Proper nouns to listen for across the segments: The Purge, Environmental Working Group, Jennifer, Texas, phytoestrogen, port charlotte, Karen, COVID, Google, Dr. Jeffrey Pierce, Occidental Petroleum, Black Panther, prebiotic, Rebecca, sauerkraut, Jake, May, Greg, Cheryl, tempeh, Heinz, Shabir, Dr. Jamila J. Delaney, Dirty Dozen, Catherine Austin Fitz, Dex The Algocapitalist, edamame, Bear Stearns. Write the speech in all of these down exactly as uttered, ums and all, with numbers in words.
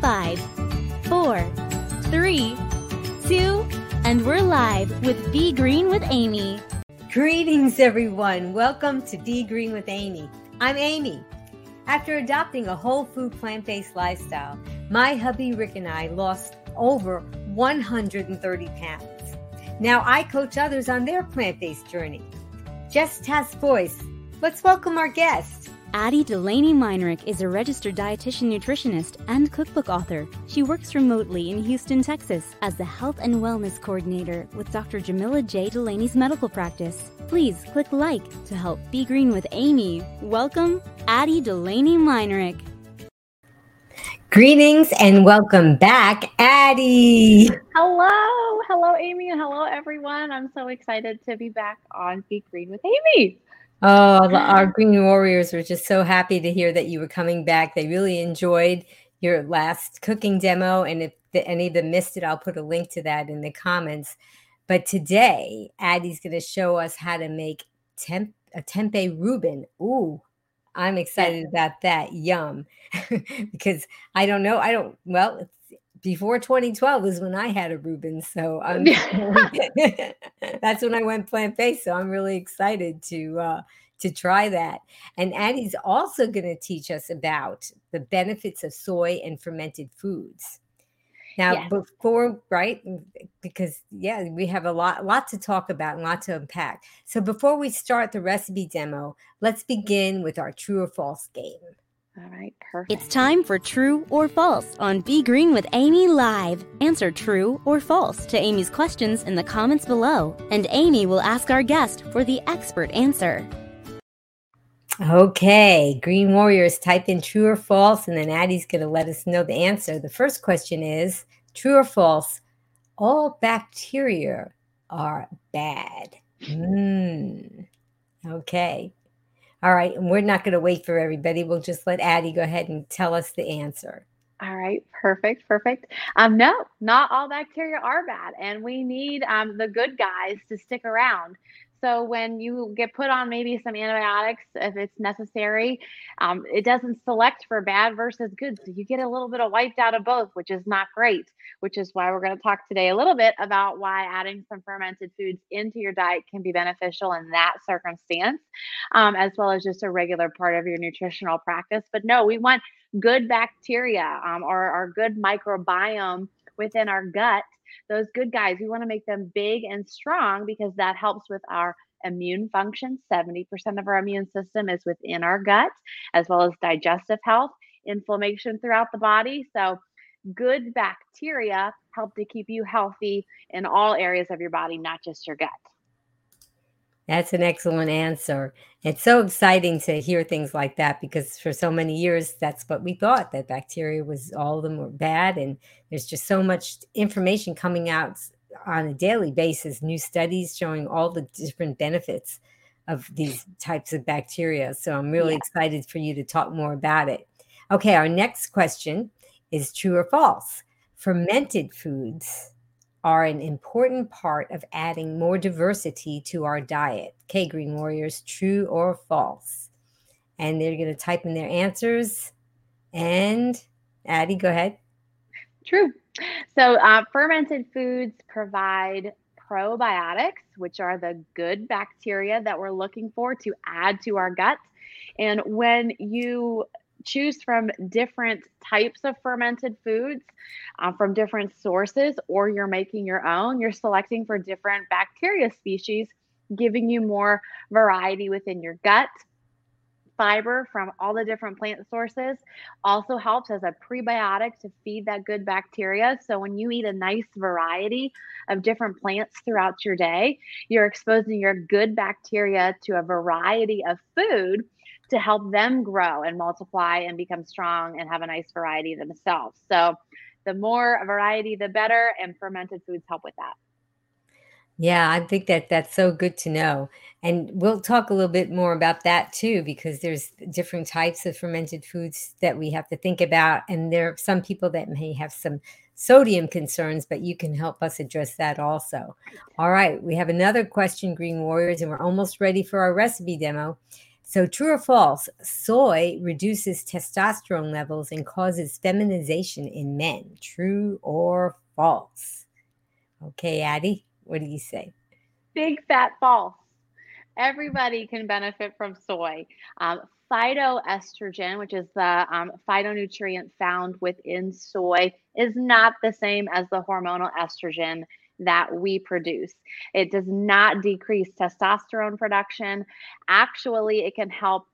Five, four, three, two, and we're live with Be Green with Amy. Greetings, everyone. Welcome to Be Green with Amy. I'm Amy. After adopting a whole food plant-based lifestyle, my hubby Rick and I lost over one hundred thirty pounds. Now I coach others on their plant-based journey. Just Tasc Voice. Let's welcome our guest. Addie Delaney Meinrich is a registered dietitian, nutritionist, and cookbook author. She works remotely in Houston, Texas, as the Health and Wellness Coordinator with Doctor Jamila J. Delaney's medical practice. Please click like to help Be Green with Amy. Welcome, Addie Delaney Meinrich. Greetings and welcome back, Addie. Hello. Hello, Amy. Hello, everyone. I'm so excited to be back on Be Green with Amy. Oh, our Green Warriors were just so happy to hear that you were coming back. They really enjoyed your last cooking demo. And if the, any of them missed it, I'll put a link to that in the comments. But today, Addie's going to show us how to make temp- a tempeh Reuben. Ooh, I'm excited about that. Yum. Because I don't know. I don't, well, it's, before twenty twelve is when I had a Reuben, so I'm, that's when I went plant-based, so I'm really excited to uh, to try that. And Addie's also going to teach us about the benefits of soy and fermented foods. Now, yes. before, right, because, yeah, we have a lot, lot to talk about and a lot to unpack. So before we start the recipe demo, let's begin with our true or false game. All right, perfect. It's time for True or False on Be Green with Amy Live. Answer true or false to Amy's questions in the comments below, and Amy will ask our guest for the expert answer. Okay, Green Warriors, type in true or false, and then Addie's going to let us know the answer. The first question is, true or false, all bacteria are bad. Mm. Okay. All right, and we're not going to wait for everybody. We'll just let Addie go ahead and tell us the answer. All right, perfect, perfect. Um, no, not all bacteria are bad, and we need um, the good guys to stick around. So when you get put on maybe some antibiotics, if it's necessary, um, it doesn't select for bad versus good. So you get a little bit of wiped out of both, which is not great, which is why we're going to talk today a little bit about why adding some fermented foods into your diet can be beneficial in that circumstance, um, as well as just a regular part of your nutritional practice. But no, we want good bacteria um, or our good microbiome within our gut. Those good guys, we want to make them big and strong because that helps with our immune function. seventy percent of our immune system is within our gut, as well as digestive health, inflammation throughout the body. So good bacteria help to keep you healthy in all areas of your body, not just your gut. That's an excellent answer. It's so exciting to hear things like that because for so many years, that's what we thought, that bacteria was all of them were bad. And there's just so much information coming out on a daily basis, new studies showing all the different benefits of these types of bacteria. So I'm really yeah. excited for you to talk more about it. Okay, our next question is true or false. Fermented foods are an important part of adding more diversity to our diet. Okay, Green Warriors, true or false? And they're going to type in their answers. And Addie, go ahead. True. So uh, fermented foods provide probiotics, which are the good bacteria that we're looking for to add to our gut. And when you choose from different types of fermented foods uh, from different sources, or you're making your own, you're selecting for different bacteria species, giving you more variety within your gut. Fiber from all the different plant sources also helps as a prebiotic to feed that good bacteria. So when you eat a nice variety of different plants throughout your day, you're exposing your good bacteria to a variety of food to help them grow and multiply and become strong and have a nice variety themselves. So the more variety, the better, and fermented foods help with that. Yeah, I think that that's so good to know. And we'll talk a little bit more about that too, because there's different types of fermented foods that we have to think about. And there are some people that may have some sodium concerns, but you can help us address that also. All right, we have another question, Green Warriors, and we're almost ready for our recipe demo. So true or false, soy reduces testosterone levels and causes feminization in men. True or false? Okay, Addie, what do you say? Big fat false. Everybody can benefit from soy. Um, phytoestrogen, which is the um, phytonutrient found within soy, is not the same as the hormonal estrogen that we produce. It does not decrease testosterone production. Actually, it can help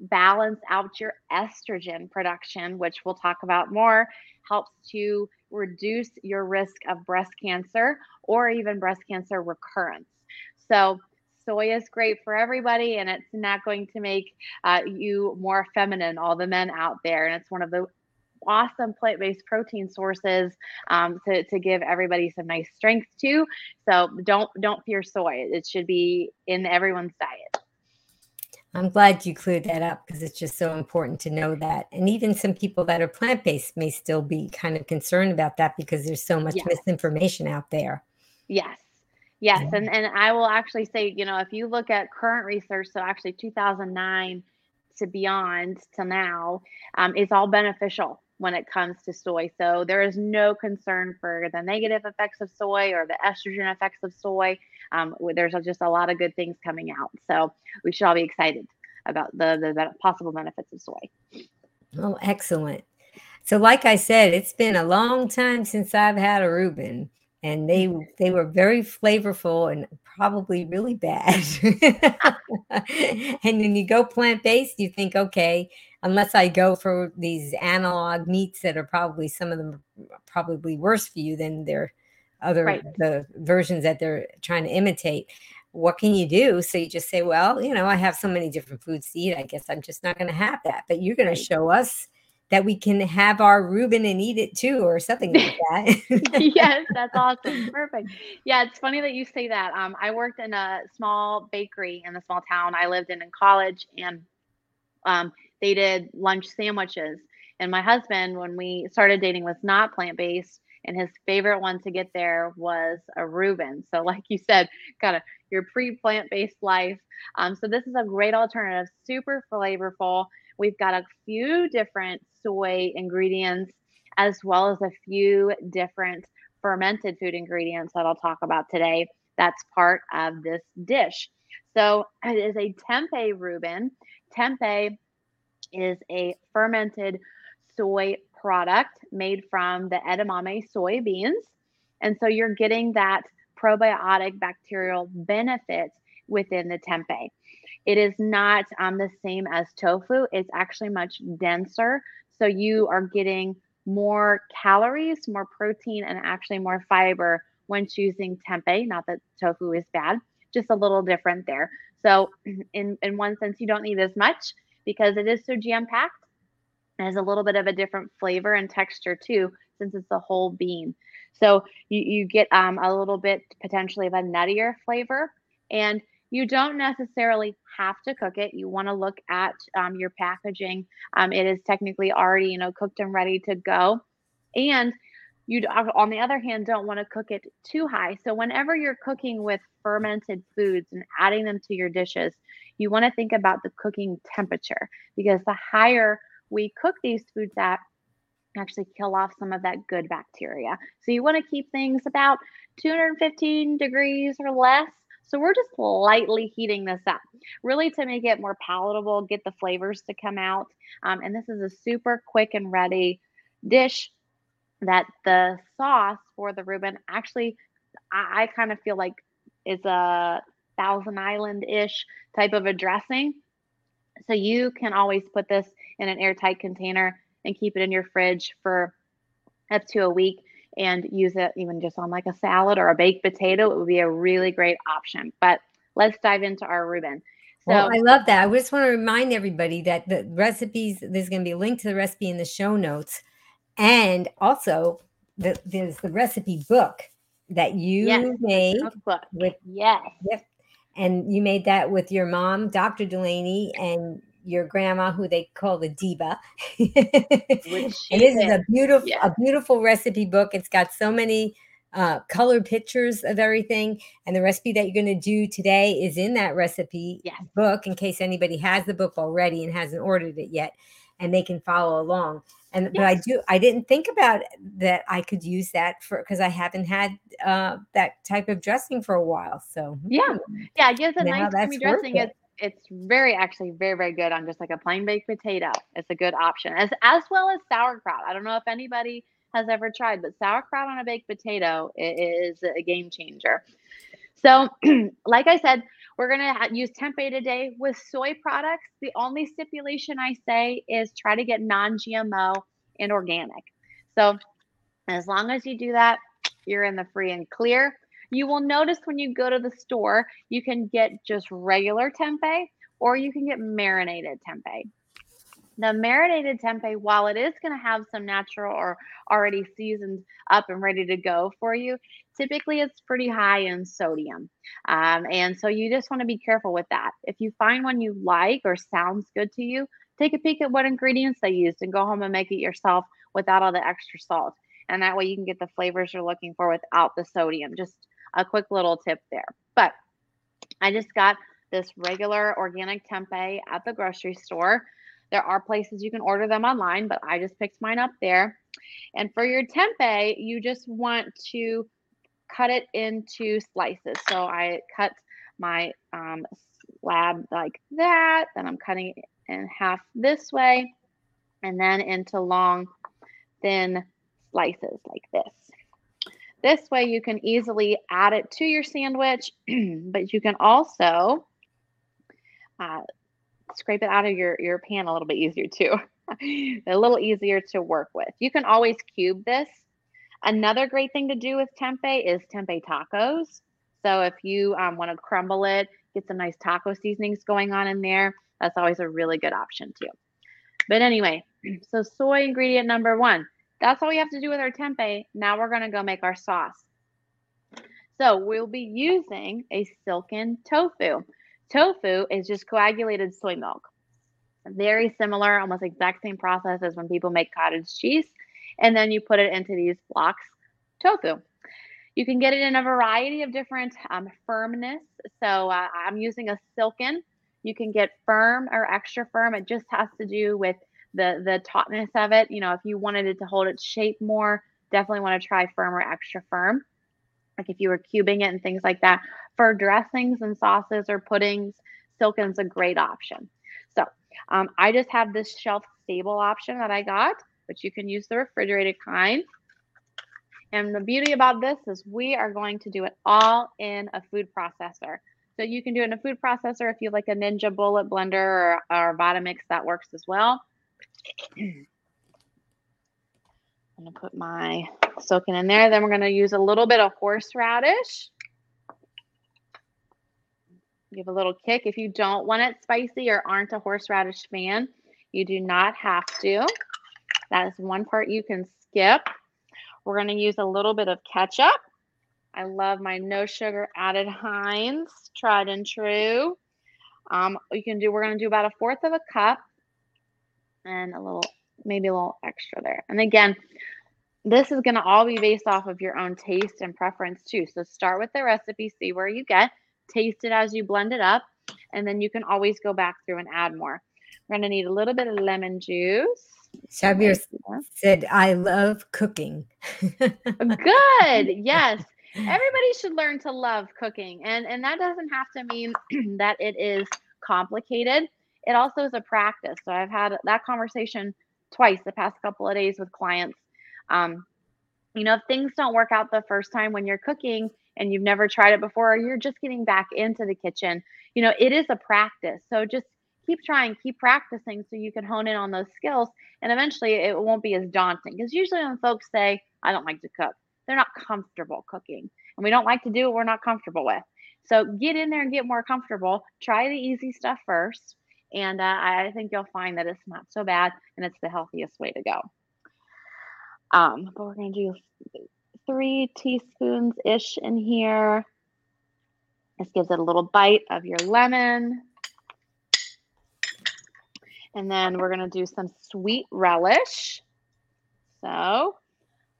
balance out your estrogen production, which we'll talk about more, helps to reduce your risk of breast cancer or even breast cancer recurrence. So soy is great for everybody, and it's not going to make uh, you more feminine, all the men out there. And it's one of the awesome plant-based protein sources um, to, to give everybody some nice strength too. So don't don't fear soy. It should be in everyone's diet. I'm glad you cleared that up, because it's just so important to know that. And even some people that are plant-based may still be kind of concerned about that, because there's so much yes. misinformation out there. Yes. Yes. Yeah. And, and I will actually say, you know, if you look at current research, so actually two thousand nine to beyond to now, um, it's all beneficial when it comes to soy. So there is no concern for the negative effects of soy or the estrogen effects of soy. Um, there's just a lot of good things coming out. So we should all be excited about the, the possible benefits of soy. Oh, excellent. So like I said, it's been a long time since I've had a Reuben, and they they were very flavorful and probably really bad. And then you go plant-based, you think, okay, unless I go for these analog meats that are probably, some of them are probably worse for you than their other right. the versions that they're trying to imitate. What can you do? So you just say, well, you know, I have so many different foods to eat. I guess I'm just not going to have that. But you're going right. to show us that we can have our Reuben and eat it too, or something like that. Yes, that's awesome. Perfect. Yeah, it's funny that you say that. Um, I worked in a small bakery in a small town I lived in in college, and um, they did lunch sandwiches. And my husband, when we started dating, was not plant-based, and his favorite one to get there was a Reuben. So like you said, kind of your pre-plant-based life. Um, so this is a great alternative, super flavorful. We've got a few different soy ingredients, as well as a few different fermented food ingredients that I'll talk about today. That's part of this dish. So it is a tempeh Reuben. Tempeh is a fermented soy product made from the edamame soybeans. And so you're getting that probiotic bacterial benefit within the tempeh. It is not um, the same as tofu. It's actually much denser. So you are getting more calories, more protein, and actually more fiber when choosing tempeh. Not that tofu is bad, just a little different there. So in, in one sense, you don't need as much because it is so jam-packed. It has a little bit of a different flavor and texture too, since it's a whole bean. So you, you get um, a little bit potentially of a nuttier flavor. And you don't necessarily have to cook it. You want to look at um, your packaging. Um, it is technically already, you know, cooked and ready to go. And you, on the other hand, don't want to cook it too high. So whenever you're cooking with fermented foods and adding them to your dishes, you want to think about the cooking temperature, because the higher we cook these foods at, actually kill off some of that good bacteria. So you want to keep things about two hundred fifteen degrees or less. So we're just lightly heating this up, really to make it more palatable, get the flavors to come out. Um, and this is a super quick and ready dish that the sauce for the Reuben actually, I, I kind of feel like is a Thousand Island-ish type of a dressing. So you can always put this in an airtight container and keep it in your fridge for up to a week. And use it even just on like a salad or a baked potato. It would be a really great option. But let's dive into our Reuben. So well, I love that. I just want to remind everybody that the recipes, there's going to be a link to the recipe in the show notes. And also the, there's the recipe book that you yes, made. With, yes. Yep, and you made that with your mom, Doctor Delaney, and your grandma, who they call the Diva. And this is a beautiful, yeah. a beautiful recipe book. It's got so many uh, color pictures of everything. And the recipe that you're going to do today is in that recipe yeah. book, in case anybody has the book already and hasn't ordered it yet, and they can follow along. And, yes. but I do, I didn't think about that. I could use that for, cause I haven't had uh, that type of dressing for a while. So yeah. Yeah. It gives a nice creamy dressing. It. It's, it's very, actually very, very good on just like a plain baked potato. It's a good option, as, as well as sauerkraut. I don't know if anybody has ever tried, but sauerkraut on a baked potato is a game changer. So like I said, we're going to use tempeh today with soy products. The only stipulation I say is try to get non G M O and organic. So as long as you do that, you're in the free and clear. You will notice when you go to the store, you can get just regular tempeh, or you can get marinated tempeh. The marinated tempeh, while it is going to have some natural or already seasoned up and ready to go for you, typically it's pretty high in sodium. Um, and so you just want to be careful with that. If you find one you like or sounds good to you, take a peek at what ingredients they used and go home and make it yourself without all the extra salt. And that way you can get the flavors you're looking for without the sodium. Just a quick little tip there. But I just got this regular organic tempeh at the grocery store. There are places you can order them online, but I just picked mine up there. And for your tempeh, you just want to cut it into slices. So I cut my um, slab like that, then I'm cutting it in half this way, and then into long, thin slices like this. This way you can easily add it to your sandwich, but you can also uh, scrape it out of your, your pan a little bit easier too. A little easier to work with. You can always cube this. Another great thing to do with tempeh is tempeh tacos. So if you um, want to crumble it, get some nice taco seasonings going on in there, that's always a really good option too. But anyway, so soy ingredient number one. That's all we have to do with our tempeh. Now we're going to go make our sauce. So we'll be using a silken tofu. Tofu is just coagulated soy milk. Very similar, almost exact same process as when people make cottage cheese. And then you put it into these blocks tofu. You can get it in a variety of different um, firmness. So uh, I'm using a silken. You can get firm or extra firm. It just has to do with the, the tautness of it. You know, if you wanted it to hold its shape more, definitely want to try firm or extra firm. Like if you were cubing it and things like that. For dressings and sauces or puddings, silken's a great option. So um, I just have this shelf stable option that I got, but you can use the refrigerated kind. And the beauty about this is we are going to do it all in a food processor. So you can do it in a food processor if you like a Ninja Bullet blender or, or Vitamix, that works as well. I'm going to put my silken in there. Then we're going to use a little bit of horseradish. Give a little kick. If you don't want it spicy or aren't a horseradish fan, you do not have to. That is one part you can skip. We're going to use a little bit of ketchup. I love my no sugar added Heinz, tried and true. Um, you can do, we're going to do about a fourth of a cup and a little, maybe a little extra there. And again, this is going to all be based off of your own taste and preference too. So start with the recipe, see where you get, taste it as you blend it up, and then you can always go back through and add more. We're going to need a little bit of lemon juice. Shabir said, I love cooking. Good. Yes. Everybody should learn to love cooking. And, and that doesn't have to mean that it is complicated. It also is a practice. So I've had that conversation twice the past couple of days with clients. Um, you know, if things don't work out the first time when you're cooking and you've never tried it before, or you're just getting back into the kitchen, you know, it is a practice. So just keep trying, keep practicing so you can hone in on those skills, and eventually it won't be as daunting. Because usually when folks say, I don't like to cook, they're not comfortable cooking. And we don't like to do what we're not comfortable with. So get in there and get more comfortable. Try the easy stuff first. And uh, I think you'll find that it's not so bad and it's the healthiest way to go. Um, but we're going to do three teaspoons-ish in here. This gives it a little bite of your lemon. And then we're going to do some sweet relish. So,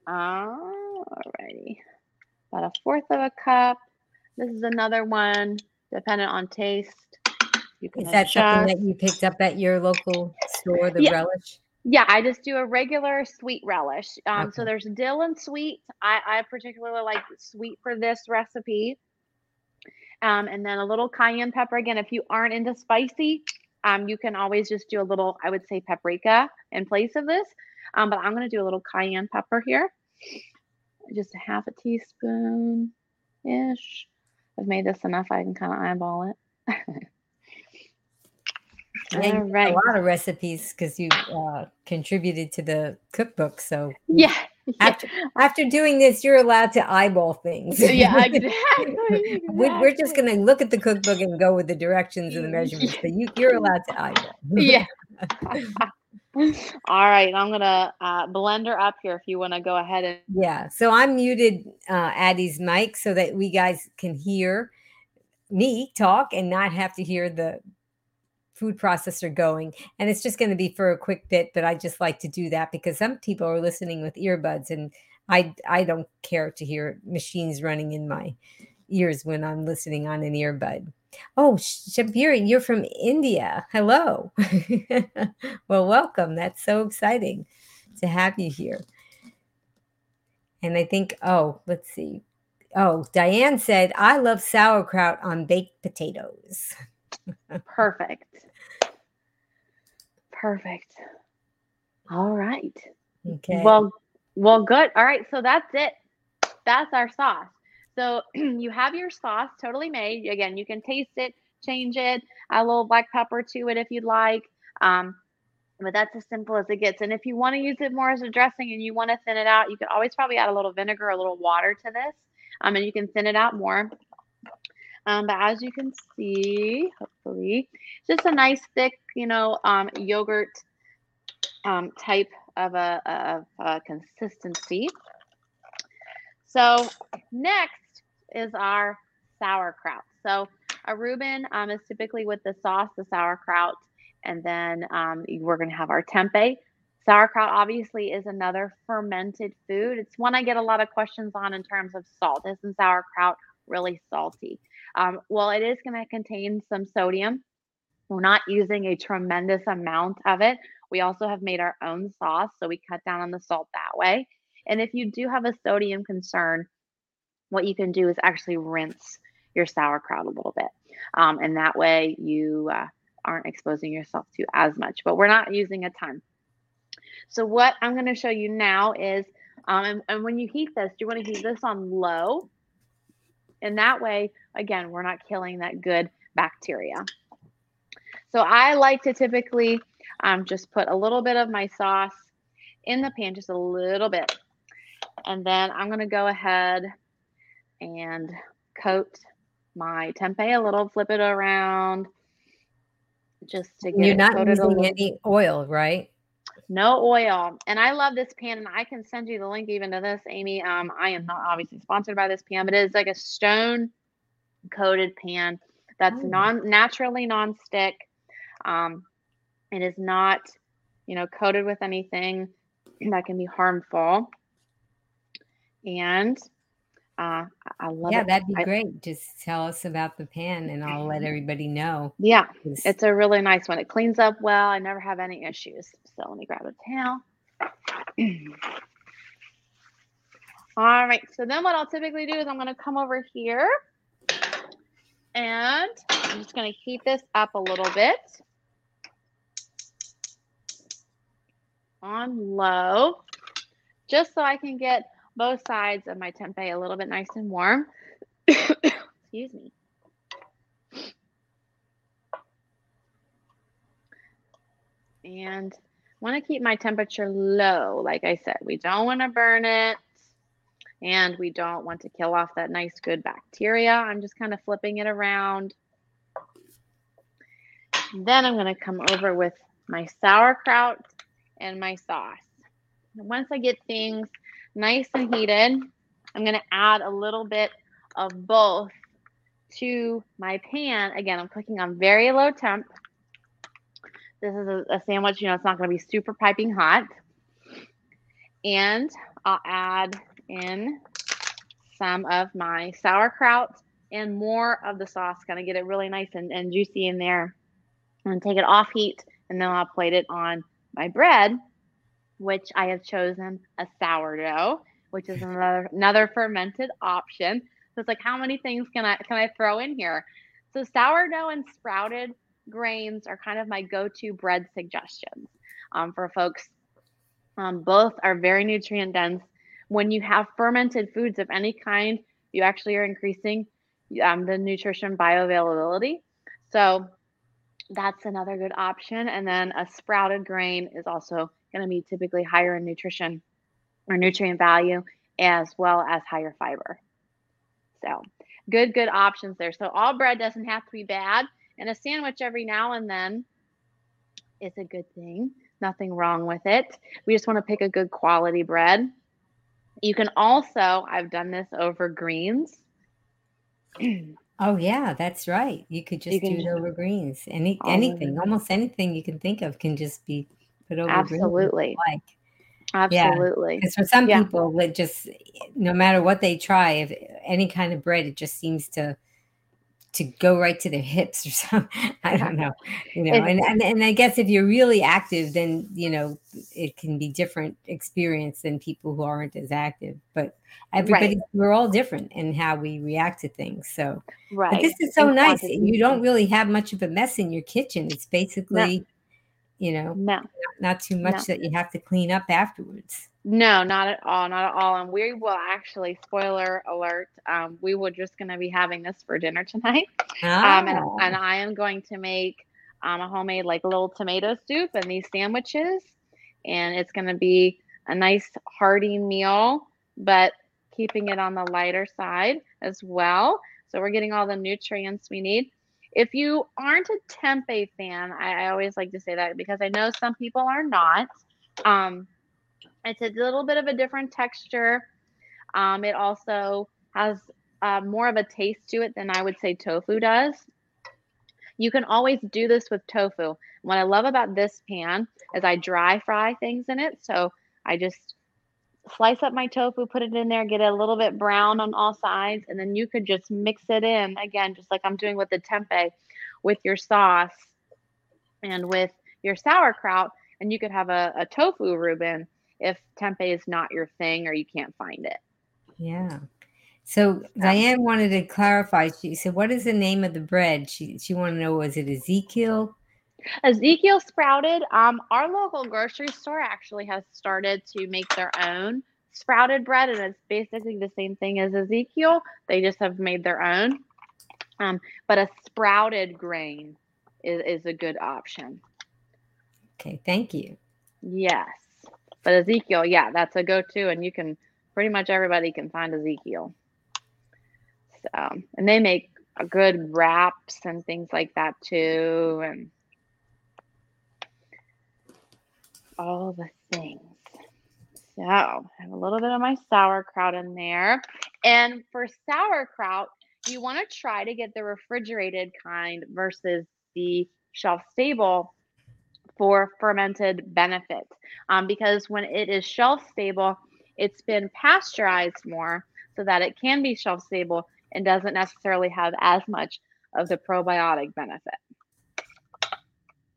uh, all righty. about a fourth of a cup. This is another one, dependent on taste. You can is that adjust. Something that you picked up at your local store, the yeah. relish? Yeah, I just do a regular sweet relish. Um, okay. So there's dill and sweet. I, I particularly like sweet for this recipe. Um, and then a little cayenne pepper. Again, if you aren't into spicy, um, you can always just do a little, I would say, paprika in place of this. Um, but I'm going to do a little cayenne pepper here. Just a half a teaspoon-ish. I've made this enough I can kind of eyeball it. All right. A lot of recipes because you uh, contributed to the cookbook. So yeah. After, yeah. after doing this, you're allowed to eyeball things. Yeah, exactly. exactly. We're just going to look at the cookbook and go with the directions and the measurements, but you, you're allowed to eyeball. Yeah. All right. I'm going to uh, blend her up here if you want to go ahead. and. Yeah. So I muted uh, Addie's mic so that we guys can hear me talk and not have to hear the food processor going, and it's just going to be for a quick bit, but I just like to do that because some people are listening with earbuds, and I I don't care to hear machines running in my ears when I'm listening on an earbud. Oh, Shabir, you're from India. Hello. Well, welcome. That's so exciting to have you here. And I think, oh, let's see. Oh, Diane said, I love sauerkraut on baked potatoes. Perfect. Perfect. All right. Okay. Well, well, good. All right. So that's it. That's our sauce. So you have your sauce totally made. Again, you can taste it, change it, add a little black pepper to it if you'd like. Um, but that's as simple as it gets. And if you want to use it more as a dressing and you want to thin it out, you could always probably add a little vinegar, a little water to this. Um, and you can thin it out more. Um, but as you can see, hopefully, just a nice thick, you know, um, yogurt um, type of a, of a consistency. So next is our sauerkraut. So a Reuben um, is typically with the sauce, the sauerkraut, and then um, we're going to have our tempeh. Sauerkraut obviously is another fermented food. It's one I get a lot of questions on in terms of salt. Isn't sauerkraut really salty? Um, well, it is going to contain some sodium. We're not using a tremendous amount of it. We also have made our own sauce, so we cut down on the salt that way. And if you do have a sodium concern, what you can do is actually rinse your sauerkraut a little bit. Um, and that way you uh, aren't exposing yourself to as much, but we're not using a ton. So what I'm going to show you now is, um, and, and when you heat this, you want to heat this on low. And that way, again, we're not killing that good bacteria. So I like to typically um, just put a little bit of my sauce in the pan, just a little bit. And then I'm going to go ahead and coat my tempeh a little, flip it around just to get You're not using any oil, right? No oil. And I love this pan, and I can send you the link even to this, Amy. Um, I am not obviously sponsored by this pan, but it is like a stone coated pan that's oh. non naturally nonstick. Um, it is not, you know, coated with anything that can be harmful. And uh, I love yeah, it. Yeah, that'd be I, great. Just tell us about the pan, and I'll let everybody know. Yeah, it's a really nice one. It cleans up well. I never have any issues. So let me grab a towel. All right. So then what I'll typically do is I'm going to come over here, and I'm just going to heat this up a little bit on low, just so I can get both sides of my tempeh a little bit nice and warm. Excuse me. And want to keep my temperature low. Like I said, we don't want to burn it, and we don't want to kill off that nice good bacteria. I'm just kind of flipping it around. Then I'm going to come over with my sauerkraut and my sauce. And once I get things nice and heated, I'm going to add a little bit of both to my pan. Again, I'm cooking on very low temp. This is a, a sandwich, you know, it's not going to be super piping hot. And I'll add in some of my sauerkraut and more of the sauce. Going to get it really nice and, and juicy in there. And take it off heat, and then I'll plate it on my bread, which I have chosen a sourdough, which is another another fermented option. So it's like, how many things can I can I throw in here? So sourdough and sprouted grains are kind of my go-to bread suggestions um, for folks. Um, both are very nutrient dense. When you have fermented foods of any kind, you actually are increasing um, the nutrition bioavailability. So that's another good option. And then a sprouted grain is also going to be typically higher in nutrition or nutrient value, as well as higher fiber. So good, good options there. So all bread doesn't have to be bad. And a sandwich every now and then is a good thing. Nothing wrong with it. We just want to pick a good quality bread. You can also, I've done this over greens. Oh, yeah, that's right. You could just you do it over greens. Any Anything, almost anything you can think of can just be put over absolutely. Greens. Like. Absolutely. Because yeah. for some yeah. people, it just, no matter what they try, if any kind of bread, it just seems to to go right to their hips or something. I don't know. You know, and, and, and I guess if you're really active, then, you know, it can be different experience than people who aren't as active. But everybody, right. we're all different in how we react to things. So right. but this is so and nice. Positive. You don't really have much of a mess in your kitchen. It's basically, no. you know, no. not, not too much no. that you have to clean up afterwards. No, not at all. Not at all. And we will actually, spoiler alert, um, we were just going to be having this for dinner tonight. Oh. Um, and, and I am going to make um, a homemade like little tomato soup and these sandwiches. And it's going to be a nice hearty meal, but keeping it on the lighter side as well. So we're getting all the nutrients we need. If you aren't a tempeh fan, I, I always like to say that because I know some people are not. Um, it's a little bit of a different texture. Um, it also has uh, more of a taste to it than I would say tofu does. You can always do this with tofu. What I love about this pan is I dry fry things in it. So I just slice up my tofu, put it in there, get it a little bit brown on all sides, and then you could just mix it in, again, just like I'm doing with the tempeh, with your sauce and with your sauerkraut, and you could have a, a tofu Reuben if tempeh is not your thing or you can't find it. Yeah. So Diane wanted to clarify. She said, what is the name of the bread? She she wanted to know, was it Ezekiel? Ezekiel sprouted. Um, our local grocery store actually has started to make their own sprouted bread, and it's basically the same thing as Ezekiel. They just have made their own. Um, but a sprouted grain is, is a good option. Okay, thank you. Yes, but Ezekiel, yeah, that's a go-to, and you can pretty much everybody can find Ezekiel. So, and they make good wraps and things like that too, and all the things. So I have a little bit of my sauerkraut in there. And for sauerkraut, you want to try to get the refrigerated kind versus the shelf stable for fermented benefit. Um, because when it is shelf stable, it's been pasteurized more so that it can be shelf stable and doesn't necessarily have as much of the probiotic benefit.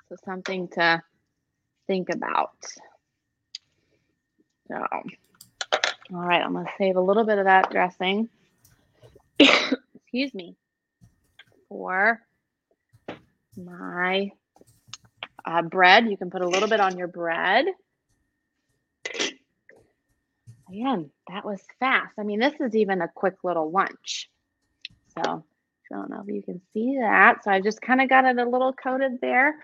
So something to think about. So, all right, I'm gonna save a little bit of that dressing. Excuse me, for my uh, bread. You can put a little bit on your bread. Again, that was fast. I mean, this is even a quick little lunch. So I don't know if you can see that. So I just kind of got it a little coated there.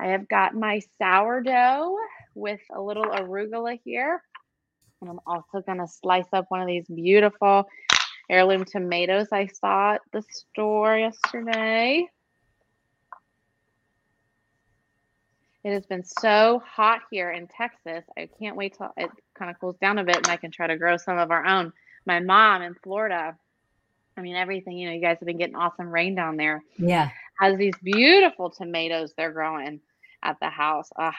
I have got my sourdough with a little arugula here. And I'm also going to slice up one of these beautiful heirloom tomatoes I saw at the store yesterday. It has been so hot here in Texas. I can't wait till it kind of cools down a bit and I can try to grow some of our own. My mom in Florida, I mean, everything, you know, you guys have been getting awesome rain down there. Yeah. Has these beautiful tomatoes they're growing at the house. Ah,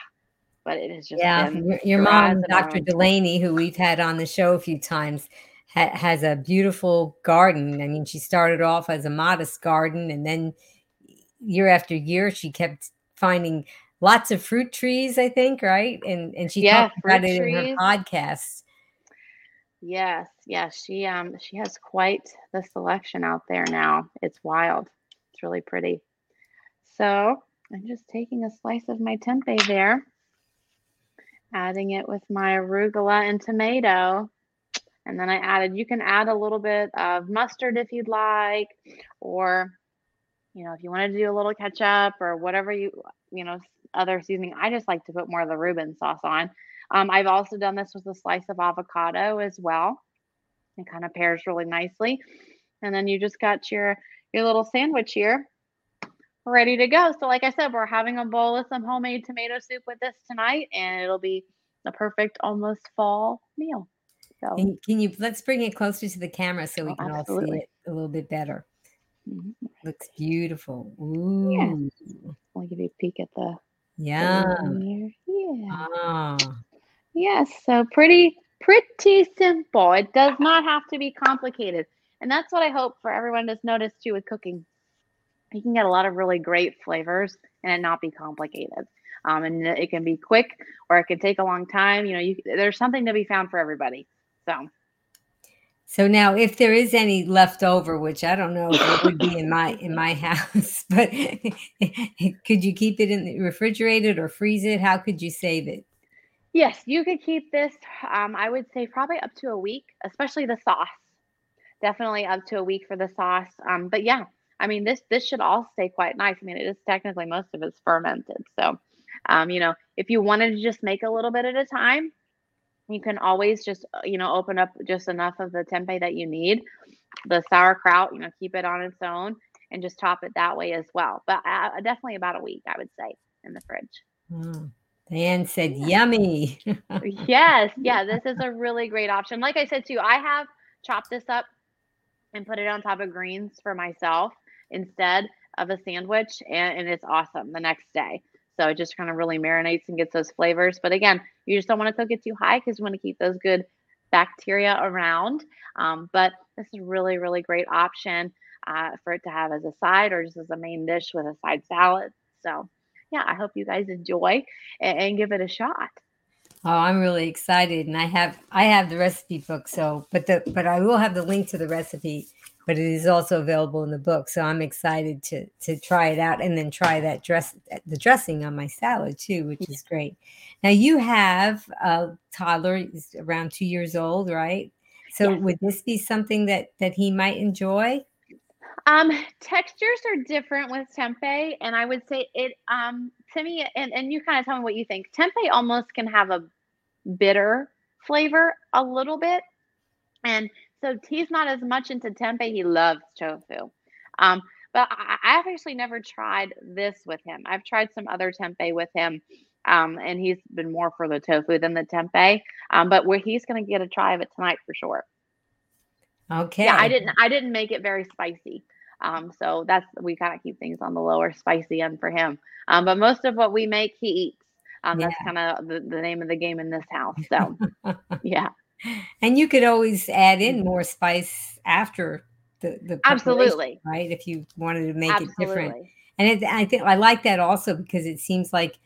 but it is just yeah. Your, your mom, Doctor Delaney, who we've had on the show a few times, ha- has a beautiful garden. I mean, she started off as a modest garden, and then year after year, she kept finding lots of fruit trees, I think, right? And and she yeah, talked about it trees. in her podcast. Yes, yes. She um she has quite the selection out there now. It's wild. It's really pretty. So I'm just taking a slice of my tempeh there, adding it with my arugula and tomato. And then I added, you can add a little bit of mustard if you'd like, or, you know, if you wanted to do a little ketchup or whatever you, you know, other seasoning. I just like to put more of the Reuben sauce on. Um, I've also done this with a slice of avocado as well. It kind of pairs really nicely. And then you just got your, your little sandwich here ready to go. So like I said, we're having a bowl of some homemade tomato soup with this tonight, and it'll be the perfect almost fall meal. So can, can you, let's bring it closer to the camera so we oh, can absolutely. all see it a little bit better. Mm-hmm. Looks beautiful. Ooh. Yeah. I'll give you a peek at the yeah. The yeah. Ah. Yes. So pretty, pretty simple. It does not have to be complicated. And that's what I hope for everyone to notice too with cooking. You can get a lot of really great flavors and it not be complicated. Um, and it can be quick or it can take a long time. You know, you, there's something to be found for everybody. So. So now if there is any left over, which I don't know if it would be in my in my house, but could you keep it in the refrigerated or freeze it? How could you save it? Yes, you could keep this, um, I would say probably up to a week, especially the sauce. Definitely up to a week for the sauce. Um, but yeah, I mean, this this should all stay quite nice. I mean, it is technically, most of it's fermented. So, um, you know, if you wanted to just make a little bit at a time, you can always just, you know, open up just enough of the tempeh that you need, the sauerkraut, you know, keep it on its own and just top it that way as well. But uh, definitely about a week, I would say, in the fridge. Mm. Diane said, yummy. Yes. Yeah, this is a really great option. Like I said, too, I have chopped this up and put it on top of greens for myself instead of a sandwich. And, and it's awesome the next day. So it just kind of really marinates and gets those flavors. But again, you just don't want to cook it too high because you want to keep those good bacteria around. Um, but this is a really, really great option uh, for it to have as a side or just as a main dish with a side salad. So yeah, I hope you guys enjoy and, and give it a shot. Oh, I'm really excited. And I have I have the recipe book. So but the but I will have the link to the recipe, but it is also available in the book. So I'm excited to to try it out and then try that dress, the dressing on my salad too, which is great. Now you have a toddler is around two years old, right? So yes. Would this be something that, that he might enjoy? Um, textures are different with tempeh. And I would say it, um, to me, and, and you kind of tell me what you think. Tempeh almost can have a bitter flavor a little bit. And so he's not as much into tempeh. He loves tofu. Um, but I, I've actually never tried this with him. I've tried some other tempeh with him. Um, and he's been more for the tofu than the tempeh. Um, but where he's going to get a try of it tonight for sure. Okay. Yeah, I didn't, I didn't make it very spicy. Um, so that's, we kind of keep things on the lower spicy end for him. Um, but most of what we make, he eats. Um, yeah. That's kind of the, the name of the game in this house. So yeah. And you could always add in more spice after the, the absolutely right if you wanted to make absolutely. it different. And it, I think I like that also because it seems like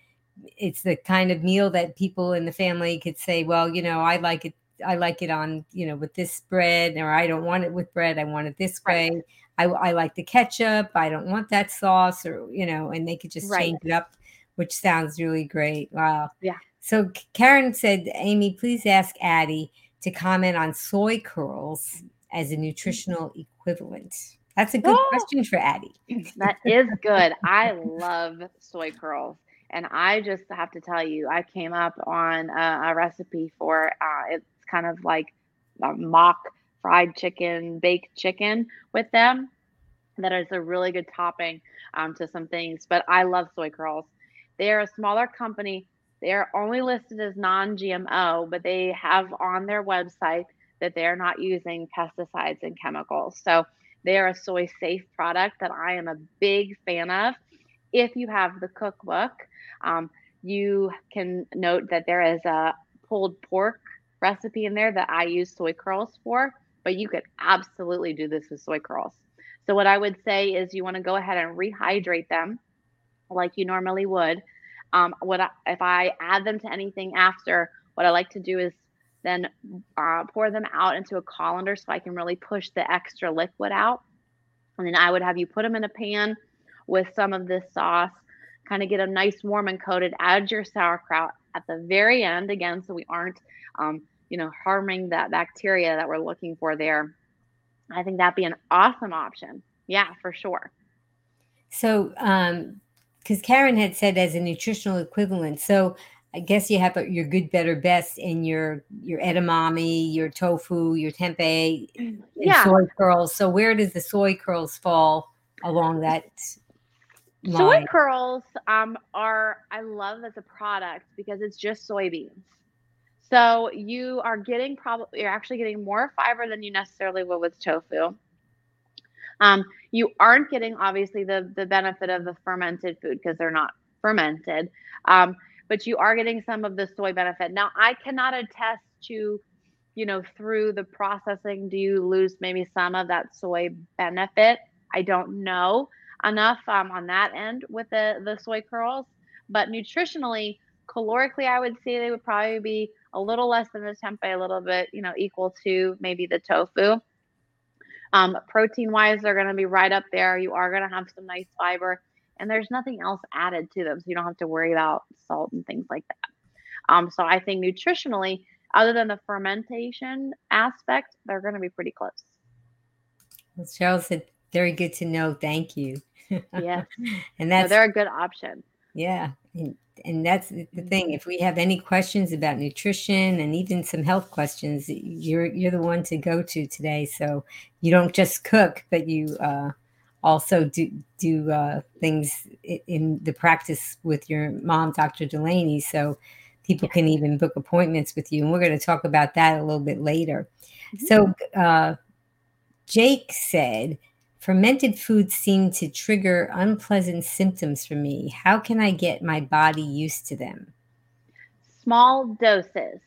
it's the kind of meal that people in the family could say, well, you know, I like it. I like it on, you know, with this bread, or I don't want it with bread. I want it this right. way. I, I like the ketchup. I don't want that sauce, or you know, and they could just right. change it up, which sounds really great. Wow. Yeah. So Karen said, Amy, please ask Addie to comment on soy curls as a nutritional equivalent. That's a good oh, question for Addie. That is good. I love soy curls. And I just have to tell you, I came up on a, a recipe for, uh, it's kind of like mock fried chicken, baked chicken with them. That is a really good topping um, to some things. But I love soy curls. They're a smaller company. They're only listed as non G M O, but they have on their website that they're not using pesticides and chemicals. So they're a soy safe product that I am a big fan of. If you have the cookbook, um, you can note that there is a pulled pork recipe in there that I use soy curls for. but you could absolutely do this with soy curls. So what I would say is you want to go ahead and rehydrate them like you normally would. Um, what I, if I add them to anything after, what I like to do is then uh, pour them out into a colander so I can really push the extra liquid out. And then I would have you put them in a pan with some of this sauce, kind of get them nice, warm and coated, add your sauerkraut at the very end again, so we aren't, um, you know, harming that bacteria that we're looking for there. I think that'd be an awesome option. Yeah, for sure. So, um, because Karen had said as a nutritional equivalent, so I guess you have your good, better, best in your your edamame, your tofu, your tempeh, and yeah. soy curls. So where does the soy curls fall along that line? Soy curls um, are, I love as a product because it's just soybeans. So you are getting probably, you're actually getting more fiber than you necessarily would with tofu. Um, you aren't getting obviously the, the benefit of the fermented food because they're not fermented, um, but you are getting some of the soy benefit. Now I cannot attest to, you know, through the processing, do you lose maybe some of that soy benefit? I don't know enough um, on that end with the, the soy curls, but nutritionally, calorically, I would say they would probably be a little less than the tempeh, a little bit, you know, equal to maybe the tofu. Um, protein wise, they're going to be right up there. You are going to have some nice fiber and there's nothing else added to them. So you don't have to worry about salt and things like that. Um, so I think nutritionally, other than the fermentation aspect, they're going to be pretty close. Well, Cheryl said, very good to know. Thank you. Yeah. And that's, so they're a good option. Yeah. And, and that's the thing. If we have any questions about nutrition and even some health questions, you're you're the one to go to today. So you don't just cook, but you uh, also do do uh, things in the practice with your mom, Doctor Delaney. So people can even book appointments with you. And we're going to talk about that a little bit later. Mm-hmm. So uh, Jake said, fermented foods seem to trigger unpleasant symptoms for me. How can I get my body used to them? Small doses.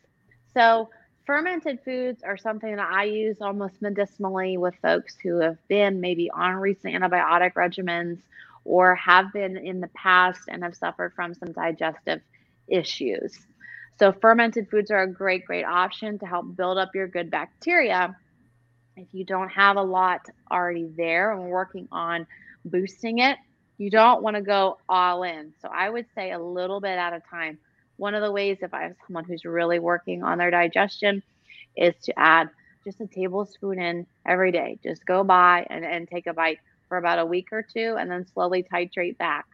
So fermented foods are something that I use almost medicinally with folks who have been maybe on recent antibiotic regimens or have been in the past and have suffered from some digestive issues. So fermented foods are a great, great option to help build up your good bacteria. If you don't have a lot already there and we're working on boosting it, you don't want to go all in. So I would say a little bit at a time. One of the ways, if I have someone who's really working on their digestion, is to add just a tablespoon in every day. Just go by and, and take a bite for about a week or two and then slowly titrate back.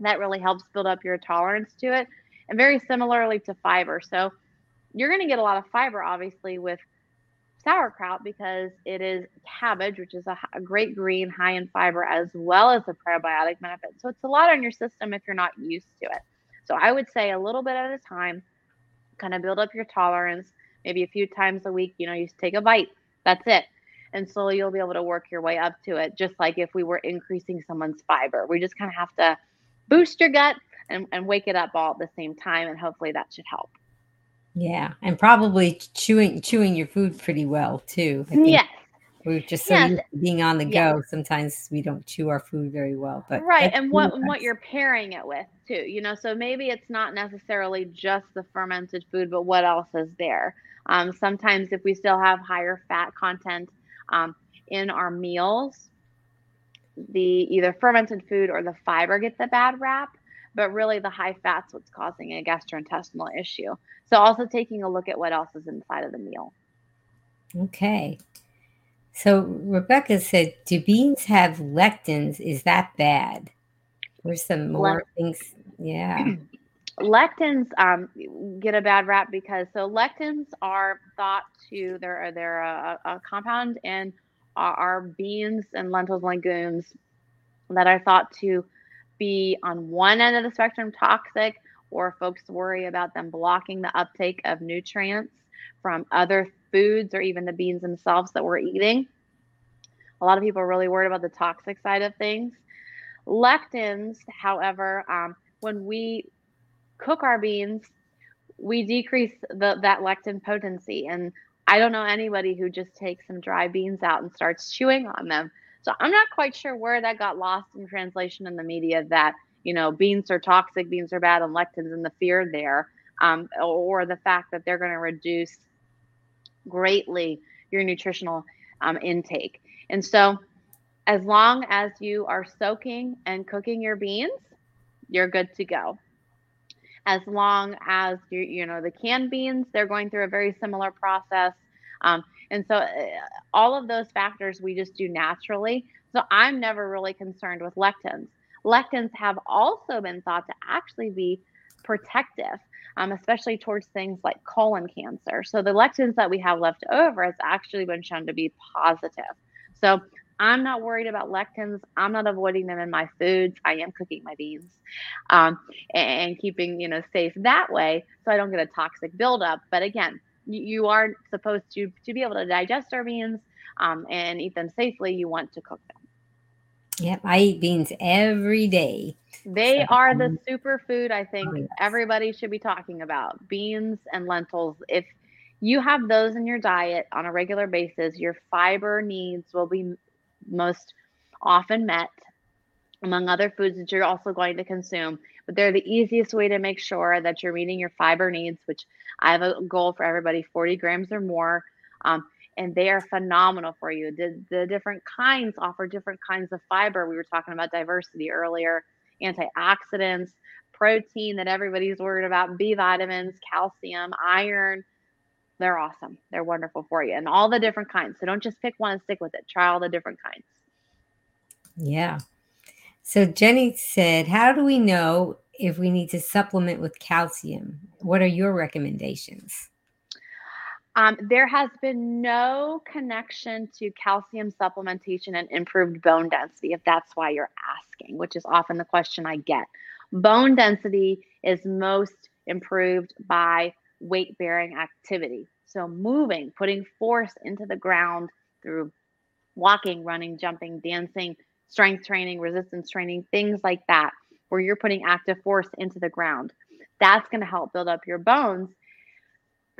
That really helps build up your tolerance to it. And very similarly to fiber. So you're going to get a lot of fiber, obviously, with sauerkraut because it is cabbage, which is a, a great green, high in fiber, as well as the probiotic benefit. So it's a lot on your system if you're not used to it. So I would say a little bit at a time, kind of build up your tolerance, maybe a few times a week, you know, you just take a bite, that's it. And slowly you'll be able to work your way up to it. Just like if we were increasing someone's fiber, we just kind of have to boost your gut and, and wake it up all at the same time. And hopefully that should help. Yeah, and probably chewing chewing your food pretty well too. I think yes, we're just so yes. used to being on the go. Yes. Sometimes we don't chew our food very well, but right, and what and what you're pairing it with too, you know. So maybe it's not necessarily just the fermented food, but what else is there? Um, sometimes if we still have higher fat content um, in our meals, the either fermented food or the fiber gets a bad rap. But really the high fat's what's causing a gastrointestinal issue. So also taking a look at what else is inside of the meal. Okay. So Rebecca said, do beans have lectins? Is that bad? There's some more Lect- things. Yeah. Lectins um, get a bad rap because so lectins are thought to, they're, they're a, a compound in our beans and lentils, legumes that are thought to be on one end of the spectrum toxic, or folks worry about them blocking the uptake of nutrients from other foods or even the beans themselves that we're eating. A lot of people are really worried about the toxic side of things. Lectins, however, um, when we cook our beans, we decrease the, that lectin potency, and I don't know anybody who just takes some dry beans out and starts chewing on them. So I'm not quite sure where that got lost in translation in the media that, you know, beans are toxic, beans are bad, and lectins, and the fear there, um, or the fact that they're going to reduce greatly your nutritional um, intake. And so as long as you are soaking and cooking your beans, you're good to go. As long as, you, you know, the canned beans, they're going through a very similar process. Um, and so uh, all of those factors we just do naturally. So I'm never really concerned with lectins. Lectins have also been thought to actually be protective, um, especially towards things like colon cancer. So the lectins that we have left over has actually been shown to be positive. So I'm not worried about lectins. I'm not avoiding them in my foods. I am cooking my beans um, and, and keeping, you know, safe that way, so I don't get a toxic buildup. But again, you, you are supposed to, to be able to digest our beans um, and eat them safely. You want to cook them. Yep, I eat beans every day. They so, are the um, superfood I think oh, yes. everybody should be talking about, beans and lentils. If you have those in your diet on a regular basis, your fiber needs will be most often met, among other foods that you're also going to consume. But they're the easiest way to make sure that you're meeting your fiber needs, which I have a goal for everybody, forty grams or more. Um, and they are phenomenal for you. The, the different kinds offer different kinds of fiber. We were talking about diversity earlier, antioxidants, protein that everybody's worried about, B vitamins, calcium, iron. They're awesome. They're wonderful for you, and all the different kinds. So don't just pick one and stick with it. Try all the different kinds. Yeah. So Jenny said, how do we know if we need to supplement with calcium? What are your recommendations? Um, there has been no connection to calcium supplementation and improved bone density, if that's why you're asking, which is often the question I get. Bone density is most improved by weight-bearing activity. So moving, putting force into the ground through walking, running, jumping, dancing, strength training, resistance training, things like that, where you're putting active force into the ground. That's going to help build up your bones.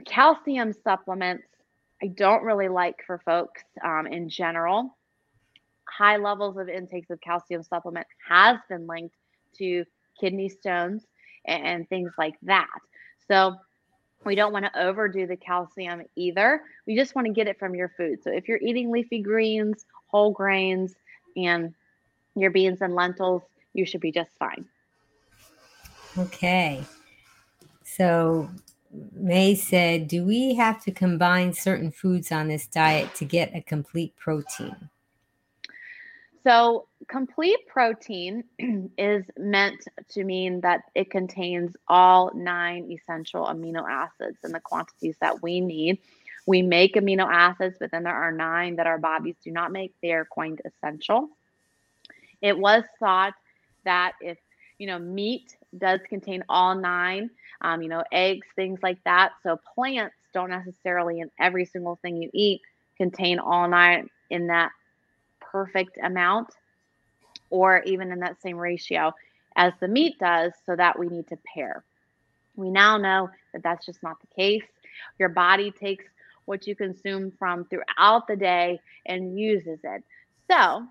Calcium supplements, I don't really like for folks um, in general. High levels of intakes of calcium supplement has been linked to kidney stones and, and things like that. So we don't want to overdo the calcium either. We just want to get it from your food. So if you're eating leafy greens, whole grains, and your beans and lentils, you should be just fine. Okay. So May said, do we have to combine certain foods on this diet to get a complete protein? So complete protein is meant to mean that it contains all nine essential amino acids in the quantities that we need. We make amino acids, but then there are nine that our bodies do not make. They are coined essential. It was thought that if, you know, meat does contain all nine, um, you know, eggs, things like that. So plants don't necessarily in every single thing you eat contain all nine in that perfect amount, or even in that same ratio as the meat does, so that we need to pair. We now know that that's just not the case. Your body takes what you consume from throughout the day and uses it. So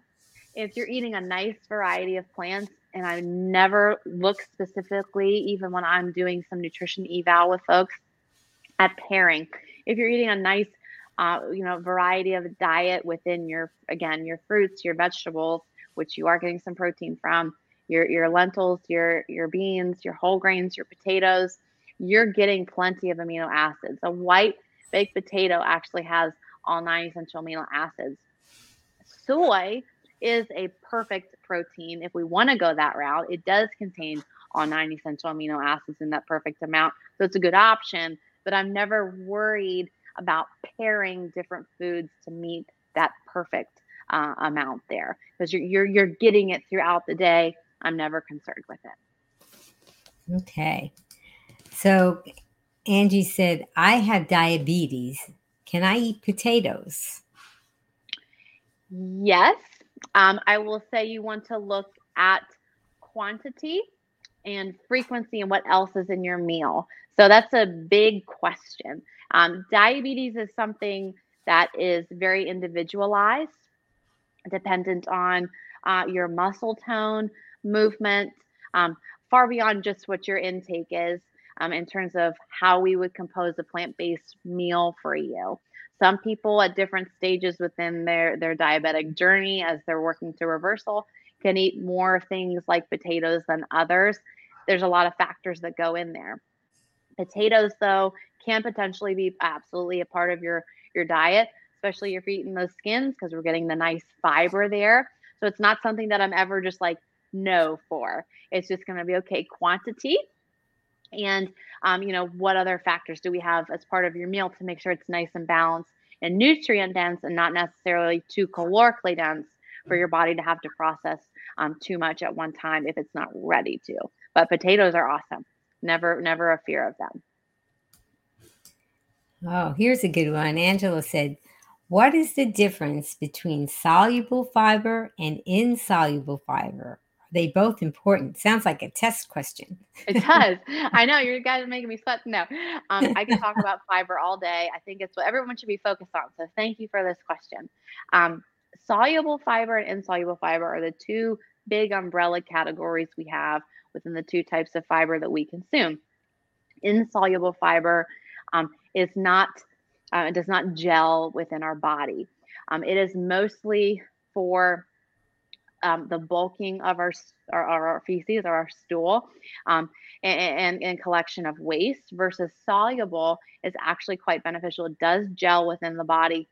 if you're eating a nice variety of plants, and I never look specifically, even when I'm doing some nutrition eval with folks, at pairing, if you're eating a nice Uh, you know, variety of diet within your, again, your fruits, your vegetables, which you are getting some protein from, your your lentils, your your beans, your whole grains, your potatoes, you're getting plenty of amino acids. A white baked potato actually has all nine essential amino acids. Soy is a perfect protein. If we want to go that route, it does contain all nine essential amino acids in that perfect amount. So it's a good option, but I'm never worried about pairing different foods to meet that perfect uh, amount there, because you're, you're you're getting it throughout the day. I'm never concerned with it. Okay. So Angie said, I have diabetes. Can I eat potatoes? Yes. Um, I will say you want to look at quantity and frequency and what else is in your meal. So that's a big question. Um, diabetes is something that is very individualized, dependent on uh, your muscle tone, movement, um, far beyond just what your intake is um, in terms of how we would compose a plant-based meal for you. Some people at different stages within their, their diabetic journey as they're working through reversal can eat more things like potatoes than others. There's a lot of factors that go in there. Potatoes, though, can potentially be absolutely a part of your, your diet, especially if you're eating those skins, because we're getting the nice fiber there. So it's not something that I'm ever just like, no for. It's just going to be, okay, quantity. And, um, you know, what other factors do we have as part of your meal to make sure it's nice and balanced and nutrient dense and not necessarily too calorically dense for your body to have to process um, too much at one time if it's not ready to. But potatoes are awesome. Never, never a fear of them. Oh, here's a good one. Angela said, what is the difference between soluble fiber and insoluble fiber? Are they both important? Sounds like a test question. It does. I know. You guys are making me sweat. No, um, I can talk about fiber all day. I think it's what everyone should be focused on. So thank you for this question. Um, soluble fiber and insoluble fiber are the two big umbrella categories we have within the two types of fiber that we consume. Insoluble fiber um, is not, uh, it does not gel within our body. Um, it is mostly for um, the bulking of our, our, our feces or our stool um, and, and, and collection of waste, versus soluble is actually quite beneficial. It does gel within the body,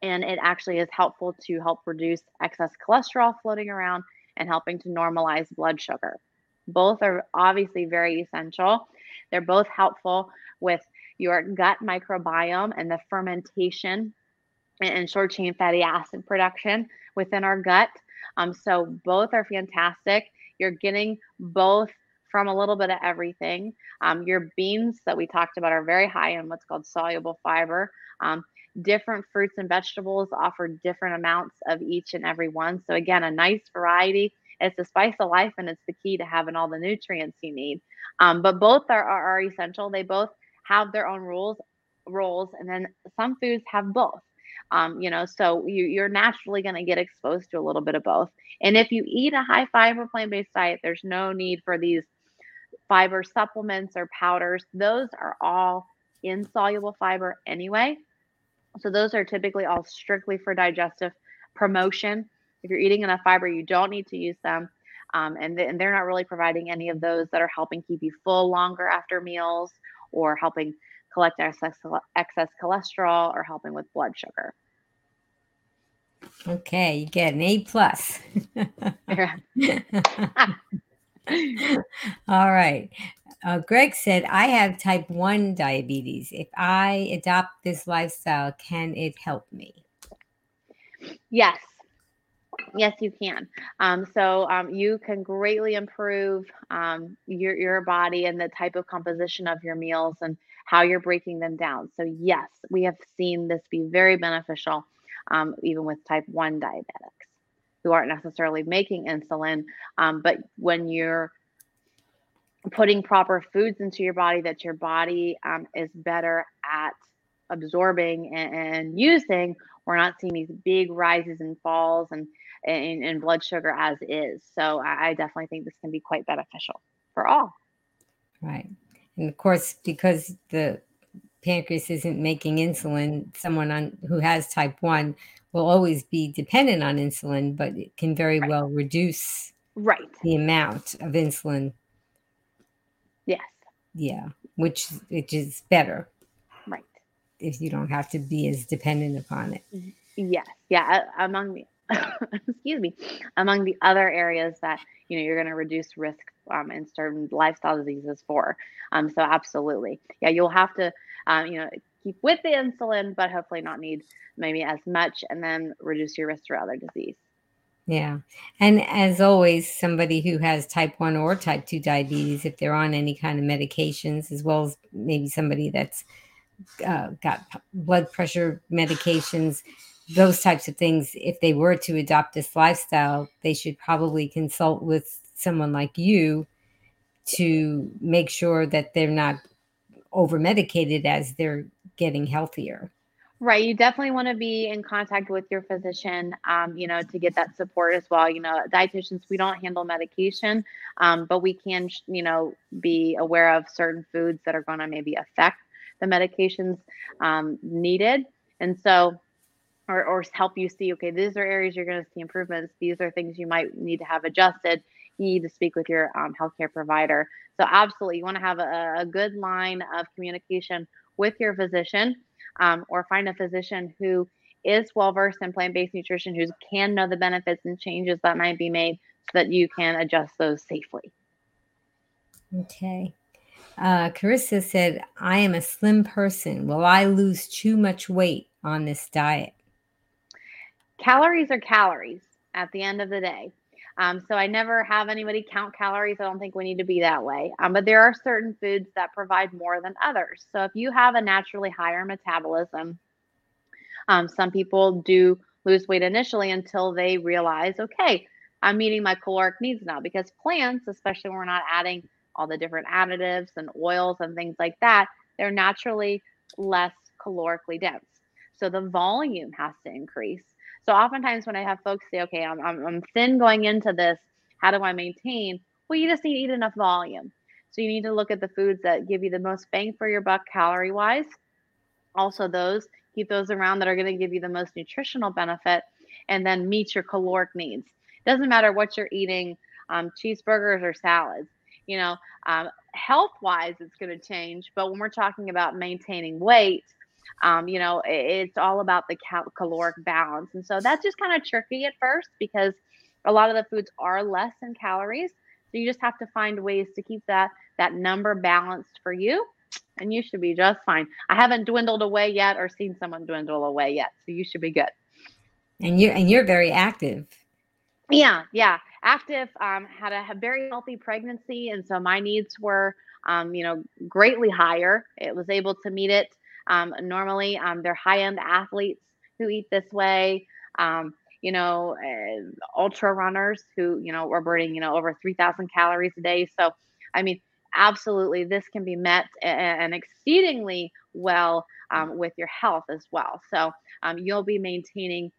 and it actually is helpful to help reduce excess cholesterol floating around and helping to normalize blood sugar. Both are obviously very essential. They're both helpful with your gut microbiome and the fermentation and short chain fatty acid production within our gut. Um, so both are fantastic. You're getting both from a little bit of everything. Um, your beans that we talked about are very high in what's called soluble fiber. Um, Different fruits and vegetables offer different amounts of each and every one. So again, a nice variety. It's the spice of life, and it's the key to having all the nutrients you need. Um, but both are, are, are essential. They both have their own rules, roles, and then some foods have both. Um, you know, so you, you're naturally going to get exposed to a little bit of both. And if you eat a high fiber plant-based diet, there's no need for these fiber supplements or powders. Those are all insoluble fiber anyway. So those are typically all strictly for digestive promotion. If you're eating enough fiber, you don't need to use them. Um, and, th- and they're not really providing any of those that are helping keep you full longer after meals, or helping collect excess, excess cholesterol, or helping with blood sugar. Okay, you get an A plus. All right. Uh, Greg said, I have type one diabetes. If I adopt this lifestyle, can it help me? Yes. Yes, you can. Um, so um, you can greatly improve um, your, your body and the type of composition of your meals and how you're breaking them down. So yes, we have seen this be very beneficial, um, even with type one diabetics who aren't necessarily making insulin. Um, but when you're putting proper foods into your body that your body um, is better at absorbing and, and using, we're not seeing these big rises and falls and in, in blood sugar as is. So I, I definitely think this can be quite beneficial for all. Right. And of course, because the pancreas isn't making insulin, someone on who has type one will always be dependent on insulin, but it can very right. well reduce right. the amount of insulin. Yes. Yeah, which which is better. Right. If you don't have to be as dependent upon it. Yes. Yeah. Among the excuse me, among the other areas that you know you're going to reduce risk um, in certain lifestyle diseases for. Um. So absolutely. Yeah. You'll have to um. You know, keep with the insulin, but hopefully not need maybe as much, and then reduce your risk for other disease. Yeah. And as always, somebody who has type one or type two diabetes, if they're on any kind of medications, as well as maybe somebody that's uh, got p- blood pressure medications, those types of things, if they were to adopt this lifestyle, they should probably consult with someone like you to make sure that they're not over-medicated as they're getting healthier. Right. You definitely want to be in contact with your physician, um, you know, to get that support as well. You know, dietitians, we don't handle medication, um, but we can, you know, be aware of certain foods that are going to maybe affect the medications um, needed. And so, or, or help you see, okay, these are areas you're going to see improvements. These are things you might need to have adjusted. You need to speak with your um, healthcare provider. So absolutely, you want to have a, a good line of communication with your physician. Um, or find a physician who is well-versed in plant-based nutrition, who can know the benefits and changes that might be made so that you can adjust those safely. Okay. Uh, Carissa said, I am a slim person. Will I lose too much weight on this diet? Calories are calories at the end of the day. Um, so I never have anybody count calories. I don't think we need to be that way. Um, but there are certain foods that provide more than others. So if you have a naturally higher metabolism, um, some people do lose weight initially until they realize, okay, I'm meeting my caloric needs now, because plants, especially when we're not adding all the different additives and oils and things like that, they're naturally less calorically dense. So the volume has to increase. So oftentimes when I have folks say, okay, I'm, I'm I'm thin going into this, how do I maintain? Well, you just need to eat enough volume. So you need to look at the foods that give you the most bang for your buck calorie-wise. Also those, keep those around that are going to give you the most nutritional benefit, and then meet your caloric needs. Doesn't matter what you're eating, um, cheeseburgers or salads. You know, um, health-wise it's going to change, but when we're talking about maintaining weight, Um, you know, it's all about the cal- caloric balance. And so that's just kind of tricky at first, because a lot of the foods are less in calories. So you just have to find ways to keep that, that number balanced for you, and you should be just fine. I haven't dwindled away yet or seen someone dwindle away yet. So you should be good. And you're, and you're very active. Yeah. Yeah. Active, um, had a very healthy pregnancy. And so my needs were, um, you know, greatly higher. It was able to meet it. Um, normally, um, they're high-end athletes who eat this way, um, you know, uh, ultra runners who, you know, are burning, you know, over three thousand calories a day. So, I mean, absolutely, this can be met and exceedingly well um, with your health as well. So um, you'll be maintaining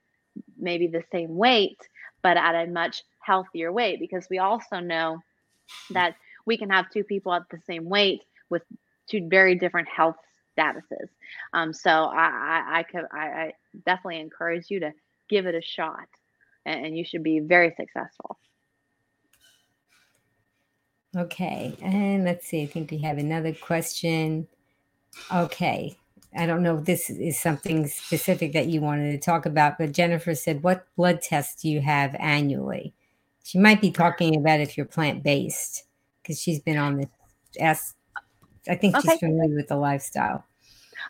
maybe the same weight, but at a much healthier weight, because we also know that we can have two people at the same weight with two very different health statuses. Um, so I, I, I could, I, I definitely encourage you to give it a shot, and, and you should be very successful. Okay. And let's see, I think we have another question. Okay. I don't know if this is something specific that you wanted to talk about, but Jennifer said, what blood tests do you have annually? She might be talking about if you're plant-based, because she's been on this, asked, I think she's okay. familiar with the lifestyle.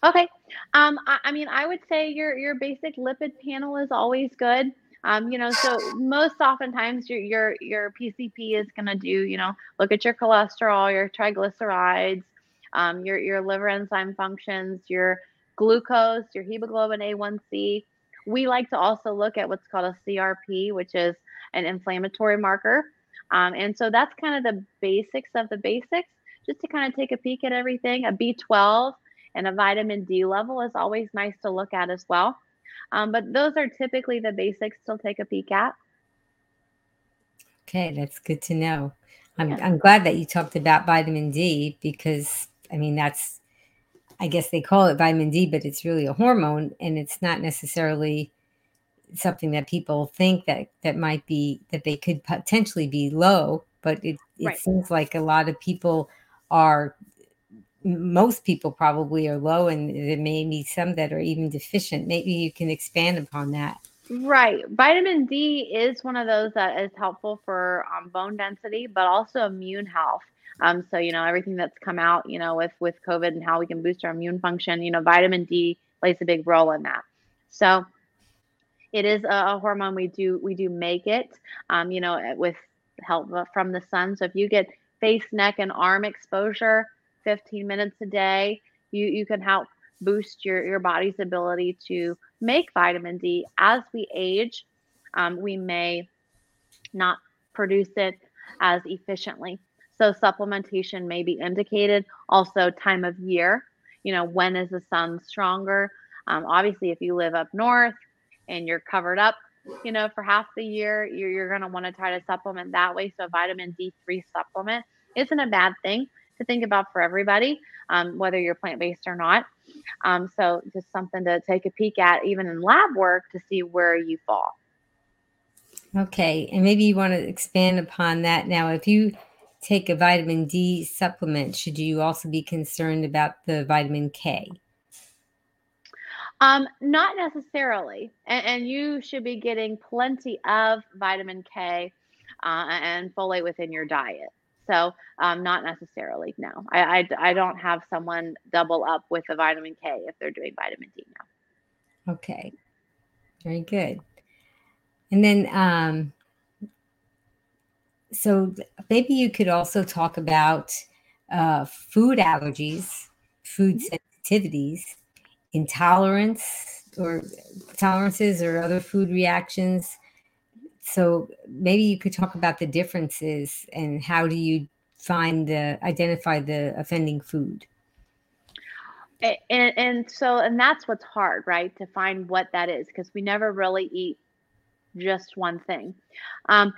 Okay. Um, I, I mean, I would say your, your basic lipid panel is always good. Um, you know, so most oftentimes your, your, your P C P is going to do, you know, look at your cholesterol, your triglycerides, um, your, your liver enzyme functions, your glucose, your hemoglobin A one C. We like to also look at what's called a C R P, which is an inflammatory marker. Um, and so that's kind of the basics of the basics. Just to kind of take a peek at everything, a B twelve and a vitamin D level is always nice to look at as well. Um, but those are typically the basics to take a peek at. Okay, that's good to know. I'm, yeah. I'm glad that you talked about vitamin D, because, I mean, that's, I guess they call it vitamin D, but it's really a hormone, and it's not necessarily something that people think that, that might be, that they could potentially be low, but it, it right. seems like a lot of people are, most people probably are low, and there may be some that are even deficient. Maybe you can expand upon that. Right. Vitamin D is one of those that is helpful for um, bone density, but also immune health. Um, so, you know, everything that's come out, you know, with, with COVID and how we can boost our immune function, you know, vitamin D plays a big role in that. So it is a, a hormone. We do, we do make it, um, you know, with help from the sun. So if you get face, neck, and arm exposure fifteen minutes a day, you, you can help boost your, your body's ability to make vitamin D. As we age, um, we may not produce it as efficiently. So supplementation may be indicated. Also time of year, you know, when is the sun stronger? Um, obviously, if you live up north and you're covered up, you know, for half the year, you're, you're going to want to try to supplement that way. So a vitamin D three supplement isn't a bad thing to think about for everybody, um, whether you're plant-based or not. Um, so just something to take a peek at, even in lab work, to see where you fall. Okay. And maybe you want to expand upon that. Now, if you take a vitamin D supplement, should you also be concerned about the vitamin K? Um, not necessarily. And, and you should be getting plenty of vitamin K uh, and folate within your diet. So um, not necessarily, no. I, I, I don't have someone double up with the vitamin K if they're doing vitamin D now. Okay. Very good. And then, um, so maybe you could also talk about uh, food allergies, food sensitivities, intolerance or tolerances or other food reactions. So maybe you could talk about the differences and how do you find the, identify the offending food? And, and so, and that's what's hard, right? To find what that is, because we never really eat just one thing. Um,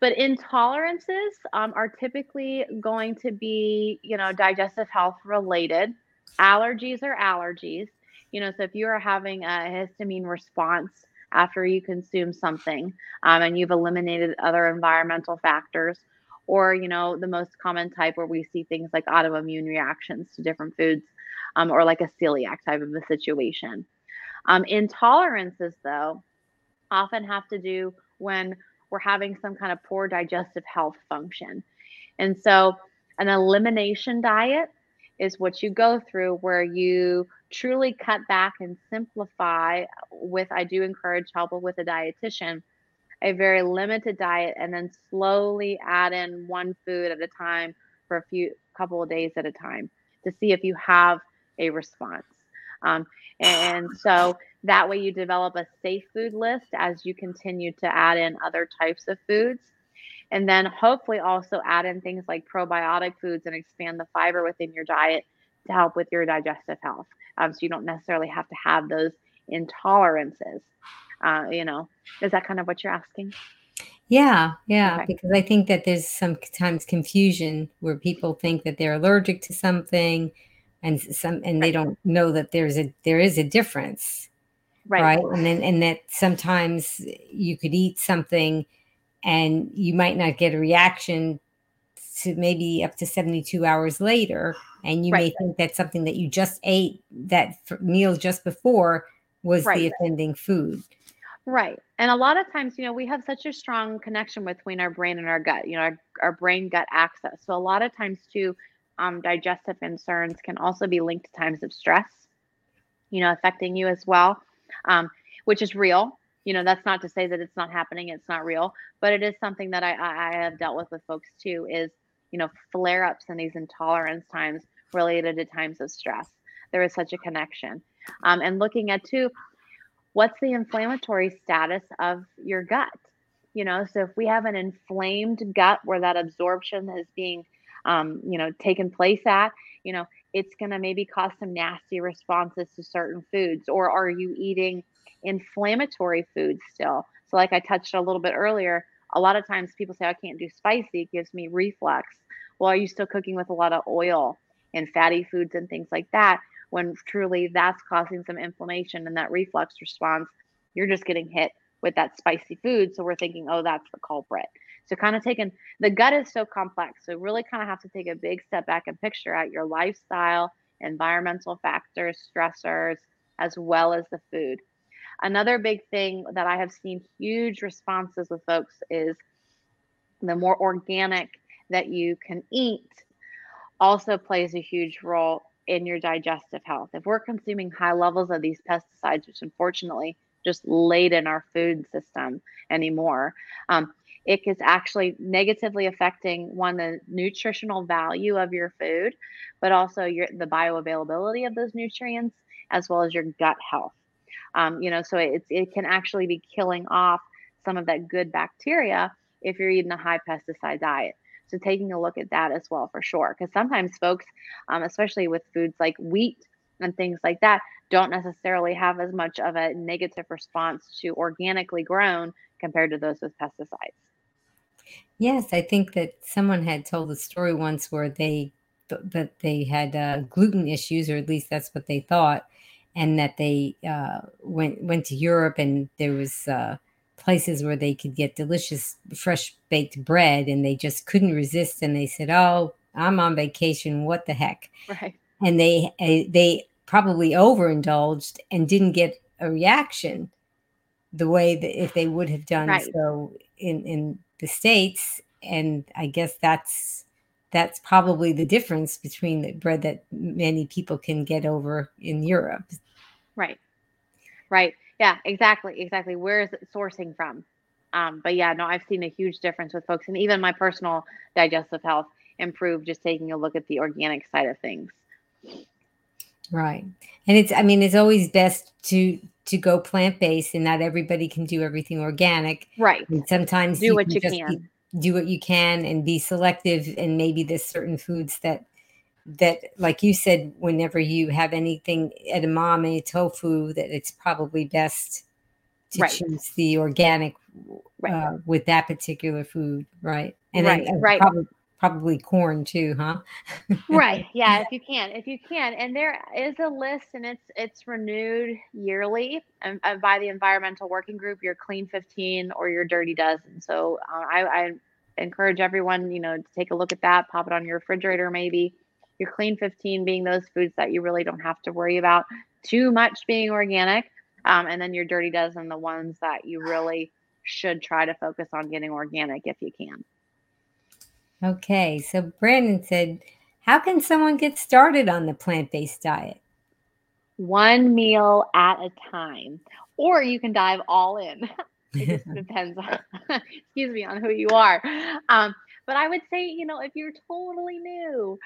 but intolerances um, are typically going to be, you know, digestive health related. Allergies are allergies. You know, so if you are having a histamine response after you consume something um, and you've eliminated other environmental factors, or, you know, the most common type where we see things like autoimmune reactions to different foods um, or like a celiac type of a situation. Um, intolerances, though, often have to do when we're having some kind of poor digestive health function. And so an elimination diet is what you go through where you truly cut back and simplify with, I do encourage help with a dietitian, a very limited diet, and then slowly add in one food at a time for a few couple of days at a time to see if you have a response. Um, and so that way you develop a safe food list as you continue to add in other types of foods. And then hopefully also add in things like probiotic foods and expand the fiber within your diet to help with your digestive health. Um, so you don't necessarily have to have those intolerances. Uh, you know, is that kind of what you're asking? Yeah, yeah, okay. Because I think that there's sometimes confusion where people think that they're allergic to something, and some and they don't know that there's a there is a difference, right? right? And then and that sometimes you could eat something and you might not get a reaction to maybe up to seventy-two hours later. And you right. may think that something that you just ate, that meal just before, was right. the offending food. Right. And a lot of times, you know, we have such a strong connection between our brain and our gut, you know, our, our brain-gut axis. So a lot of times too, um, digestive concerns can also be linked to times of stress, you know, affecting you as well, um, which is real. You know, that's not to say that it's not happening. It's not real, but it is something that I, I have dealt with with folks too, is, you know, flare-ups and these intolerance times related to times of stress. There is such a connection. Um, and looking at too, what's the inflammatory status of your gut? You know, so if we have an inflamed gut where that absorption is being, um, you know, taken place at, you know, it's going to maybe cause some nasty responses to certain foods. Or are you eating inflammatory foods still? So like I touched a little bit earlier, a lot of times people say, I can't do spicy, it gives me reflux. Well, are you still cooking with a lot of oil and fatty foods and things like that, when truly that's causing some inflammation and that reflux response? You're just getting hit with that spicy food, so we're thinking, oh, that's the culprit. So kind of taking, the gut is so complex, so really kind of have to take a big step back and picture out your lifestyle, environmental factors, stressors, as well as the food. Another big thing that I have seen huge responses with folks is the more organic that you can eat also plays a huge role in your digestive health. If we're consuming high levels of these pesticides, which unfortunately just laid in our food system anymore, um, it is actually negatively affecting, one, the nutritional value of your food, but also your the bioavailability of those nutrients, as well as your gut health. Um, you know, so it, it can actually be killing off some of that good bacteria if you're eating a high pesticide diet. So taking a look at that as well, for sure. Because sometimes folks, um, especially with foods like wheat and things like that, don't necessarily have as much of a negative response to organically grown compared to those with pesticides. Yes, I think that someone had told a story once where they that they had uh, gluten issues, or at least that's what they thought, and that they uh, went went to Europe, and there was uh, places where they could get delicious fresh baked bread, and they just couldn't resist, and they said, "Oh, I'm on vacation. What the heck?" Right. And they they probably overindulged and didn't get a reaction the way that if they would have done right. so in in the States. And I guess that's that's probably the difference between the bread that many people can get over in Europe. Right. Right. Yeah, exactly. Exactly. Where is it sourcing from? Um, but yeah, no, I've seen a huge difference with folks, and even my personal digestive health improved just taking a look at the organic side of things. Right. And it's, I mean, it's always best to, to go plant-based, and not everybody can do everything organic. Right. And sometimes do you what can you just can. Be, do what you can and be selective. And maybe there's certain foods that, that, like you said, whenever you have anything edamame, tofu, that it's probably best to right. choose the organic right. uh, with that particular food. Right. And right. then, uh, right. probably, Probably corn too, huh? Right. Yeah, if you can. If you can. And there is a list, and it's it's renewed yearly and, and by the Environmental Working Group, your Clean fifteen or your Dirty Dozen. So uh, I, I encourage everyone, you know, to take a look at that, pop it on your refrigerator maybe. Your Clean fifteen being those foods that you really don't have to worry about too much being organic. Um, and then your Dirty Dozen, the ones that you really should try to focus on getting organic if you can. Okay, so Brandon said, how can someone get started on the plant-based diet? One meal at a time, or you can dive all in. It just depends on, excuse me, on who you are. Um, but I would say, you know, if you're totally new,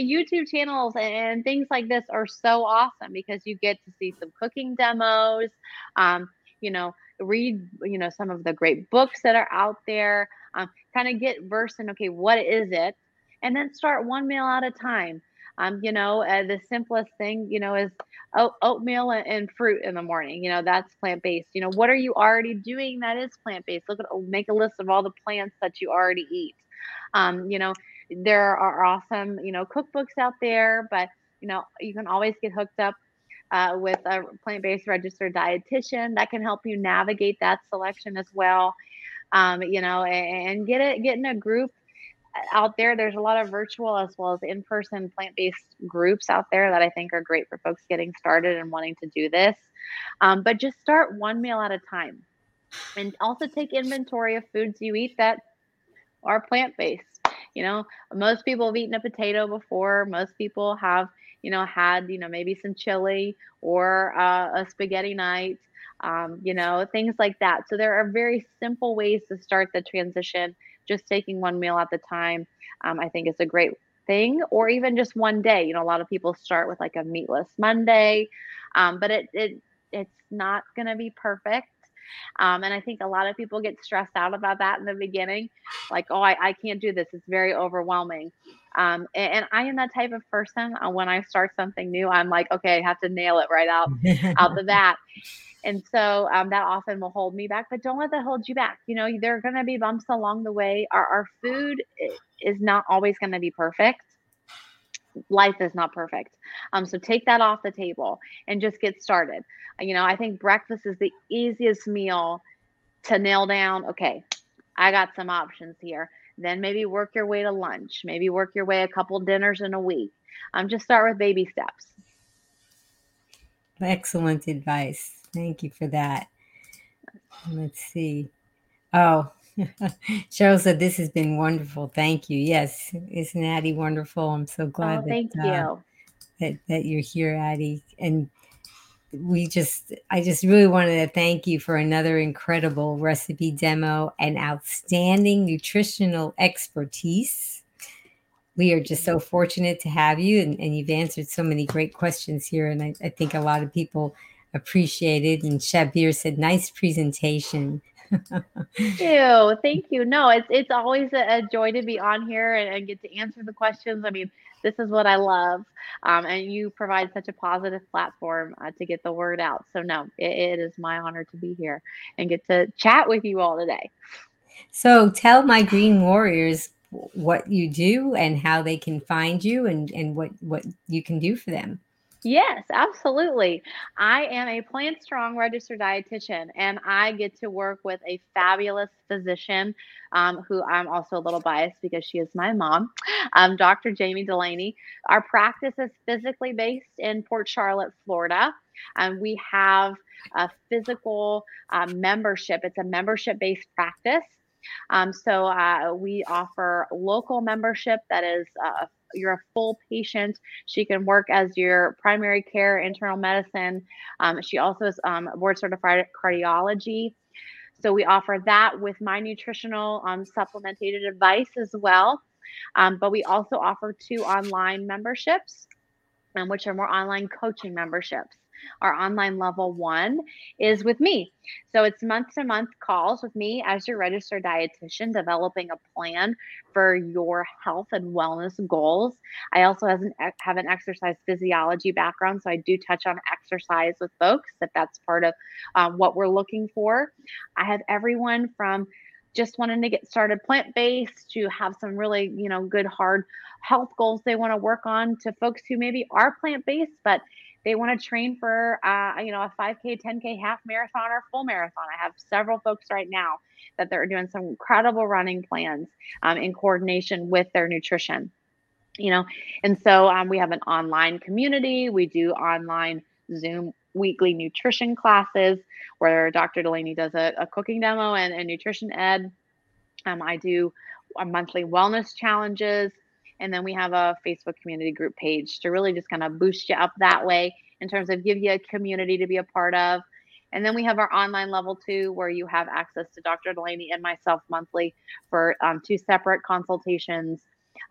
YouTube channels and things like this are so awesome because you get to see some cooking demos, um, you know, read, you know, some of the great books that are out there. Um, kind of get versed in, okay, what is it? And then start one meal at a time. Um, you know, uh, the simplest thing, you know, is oat- oatmeal and, and fruit in the morning. You know, that's plant-based. You know, what are you already doing that is plant-based? Look at, make a list of all the plants that you already eat. Um, you know, there are awesome, you know, cookbooks out there, but, you know, you can always get hooked up uh, with a plant-based registered dietitian that can help you navigate that selection as well. Um, you know, and get it, get in a group out there. There's a lot of virtual as well as in-person plant-based groups out there that I think are great for folks getting started and wanting to do this. Um, but just start one meal at a time, and also take inventory of foods you eat that are plant-based. You know, most people have eaten a potato before. Most people have, you know, had, you know, maybe some chili or uh, a spaghetti night. Um, you know, things like that. So there are very simple ways to start the transition. Just taking one meal at the time, um, I think is a great thing, or even just one day. You know, a lot of people start with like a meatless Monday, um, but it it it's not going to be perfect. Um, and I think a lot of people get stressed out about that in the beginning. Like, oh, I, I can't do this. It's very overwhelming. Um, and, and I am that type of person. Uh, when I start something new, I'm like, okay, I have to nail it right out, out the bat. And so um, that often will hold me back, but don't let that hold you back. You know, there are going to be bumps along the way. Our, our food is not always going to be perfect. Life is not perfect. Um, so take that off the table and just get started. You know, I think breakfast is the easiest meal to nail down. Okay, I got some options here. Then maybe work your way to lunch. Maybe work your way a couple dinners in a week. Um, just start with baby steps. Excellent advice. Thank you for that. Let's see. Oh, Cheryl said, this has been wonderful. Thank you. Yes. Isn't Addie wonderful? I'm so glad oh, thank that, you. Uh, that, that you're here, Addie. And we just, I just really wanted to thank you for another incredible recipe demo and outstanding nutritional expertise. We are just so fortunate to have you, and, and you've answered so many great questions here. And I, I think a lot of people appreciated. And Shabir said, nice presentation. Ew, thank you. No, it's it's always a, a joy to be on here and, and get to answer the questions. I mean, this is what I love. Um, and you provide such a positive platform uh, to get the word out. So no, it, it is my honor to be here and get to chat with you all today. So tell my green warriors what you do and how they can find you and, and what, what you can do for them. Yes, absolutely. I am a Plant Strong registered dietitian, and I get to work with a fabulous physician um, who I'm also a little biased because she is my mom, um, Doctor Jamie Delaney. Our practice is physically based in Port Charlotte, Florida. And um, we have a physical uh, membership. It's a membership-based practice. Um, so uh, we offer local membership that is a uh, you're a full patient. She can work as your primary care, internal medicine. Um, she also is um, board certified cardiology. So we offer that with my nutritional um, supplemented advice as well. Um, but we also offer two online memberships, um, which are more online coaching memberships. Our online level one is with me. So it's month-to-month calls with me as your registered dietitian, developing a plan for your health and wellness goals. I also have an, have an exercise physiology background, so I do touch on exercise with folks if that's part of um, what we're looking for. I have everyone from just wanting to get started plant-based to have some really, you know, good hard health goals they want to work on to folks who maybe are plant-based, but they want to train for, uh, you know, a five K, ten K, half marathon or full marathon. I have several folks right now that they're doing some incredible running plans um, in coordination with their nutrition, you know. And so um, we have an online community. We do online Zoom weekly nutrition classes where Doctor Delaney does a, a cooking demo and, and nutrition ed. Um, I do a monthly wellness challenges. And then we have a Facebook community group page to really just kind of boost you up that way in terms of give you a community to be a part of. And then we have our online level two, where you have access to Doctor Delaney and myself monthly for um, two separate consultations.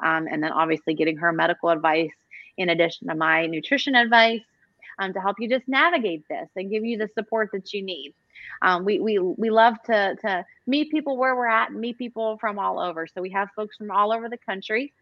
Um, and then obviously getting her medical advice in addition to my nutrition advice um, to help you just navigate this and give you the support that you need. Um, we we we love to, to meet people where we're at and meet people from all over. So we have folks from all over the country.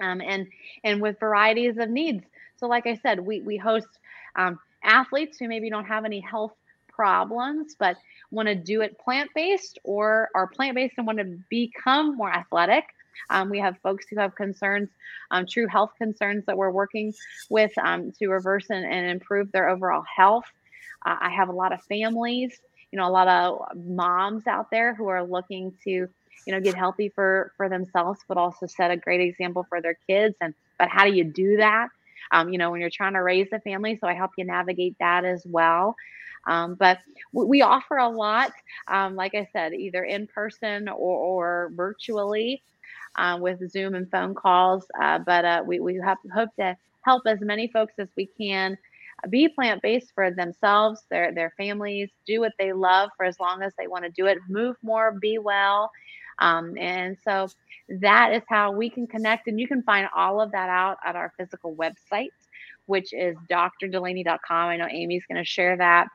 Um, and and with varieties of needs. So like I said, we, we host um, athletes who maybe don't have any health problems, but want to do it plant-based or are plant-based and want to become more athletic. Um, we have folks who have concerns, um, true health concerns that we're working with um, to reverse and, and improve their overall health. Uh, I have a lot of families, you know, a lot of moms out there who are looking to you know, get healthy for, for themselves, but also set a great example for their kids. And, but how do you do that? Um, you know, when you're trying to raise a family, so I help you navigate that as well. Um, but we, we offer a lot, um, like I said, either in person or, or virtually uh, with Zoom and phone calls. Uh, but uh, we, we have, hope to help as many folks as we can be plant-based for themselves, their, their families, do what they love for as long as they want to do it, move more, be well. Um, and so that is how we can connect, and you can find all of that out at our physical website, which is D R delaney dot com. I know Amy's going to share that,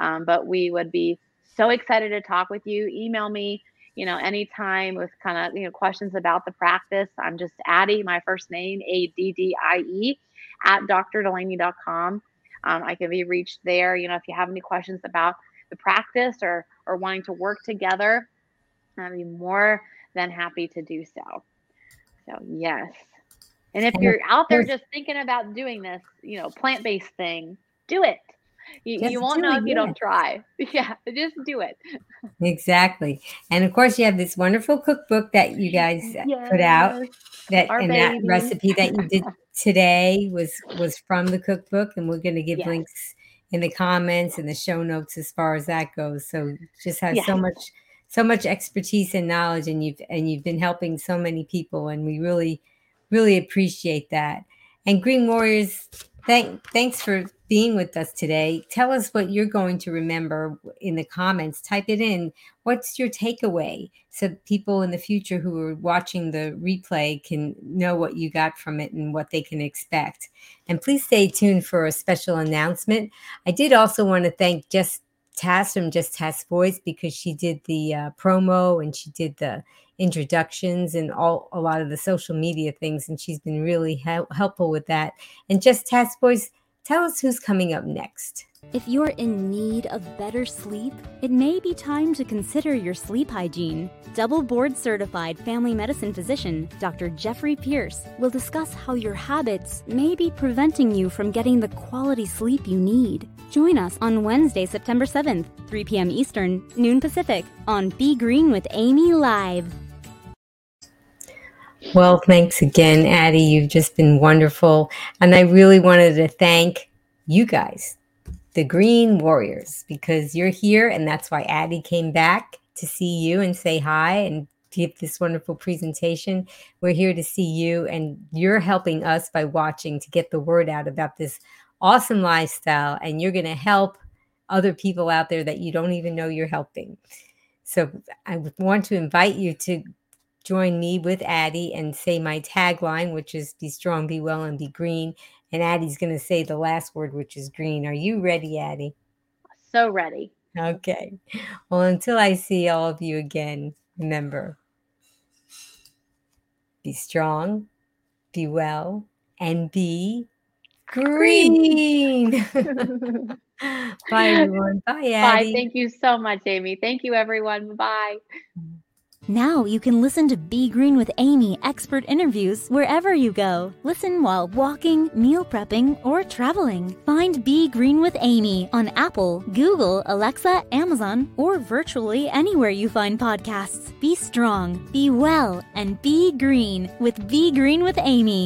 um, but we would be so excited to talk with you. Email me, you know, anytime with kind of, you know, questions about the practice. I'm just Addie, my first name, A D D I E, at D R delaney dot com. Um, I can be reached there. You know, if you have any questions about the practice or, or wanting to work together, I'd be more than happy to do so. So, yes. And if you're out there just thinking about doing this, you know, plant-based thing, do it. You, you won't know if you don't try. Yeah, just do it. Exactly. And, of course, you have this wonderful cookbook that you guys yes. put out. That Our And baby. That recipe that you did today was, was from the cookbook, and we're going to give yes. links in the comments and the show notes as far as that goes. So just have yes. so much... so much expertise and knowledge, and you've and you've been helping so many people, and we really, really appreciate that. And Green Warriors, thank thanks for being with us today. Tell us what you're going to remember in the comments. Type it in. What's your takeaway, so people in the future who are watching the replay can know what you got from it and what they can expect. And please stay tuned for a special announcement. I did also want to thank Just Tasc from Just Tasc Voice, because she did the uh, promo and she did the introductions and all a lot of the social media things, and she's been really he- helpful with that. And Just Tasc Voice, tell us who's coming up next. If you're in need of better sleep, it may be time to consider your sleep hygiene. Double board-certified family medicine physician, Doctor Jeffrey Pierce, will discuss how your habits may be preventing you from getting the quality sleep you need. Join us on Wednesday, September seventh, three p.m. Eastern, noon Pacific, on Be Green with Amy Live. Well, thanks again, Addie. You've just been wonderful. And I really wanted to thank you guys, the Green Warriors, because you're here, and that's why Addie came back to see you and say hi and give this wonderful presentation. We're here to see you, and you're helping us by watching to get the word out about this awesome lifestyle, and you're going to help other people out there that you don't even know you're helping. So I want to invite you to join me with Addie and say my tagline, which is be strong, be well, and be green. And Addie's going to say the last word, which is green. Are you ready, Addie? So ready. Okay. Well, until I see all of you again, remember, be strong, be well, and be green. green. Bye, everyone. Bye, Addie. Bye. Thank you so much, Amy. Thank you, everyone. Bye. Now you can listen to Be Green with Amy expert interviews wherever you go. Listen while walking, meal prepping, or traveling. Find Be Green with Amy on Apple, Google, Alexa, Amazon, or virtually anywhere you find podcasts. Be strong, be well, and be green with Be Green with Amy.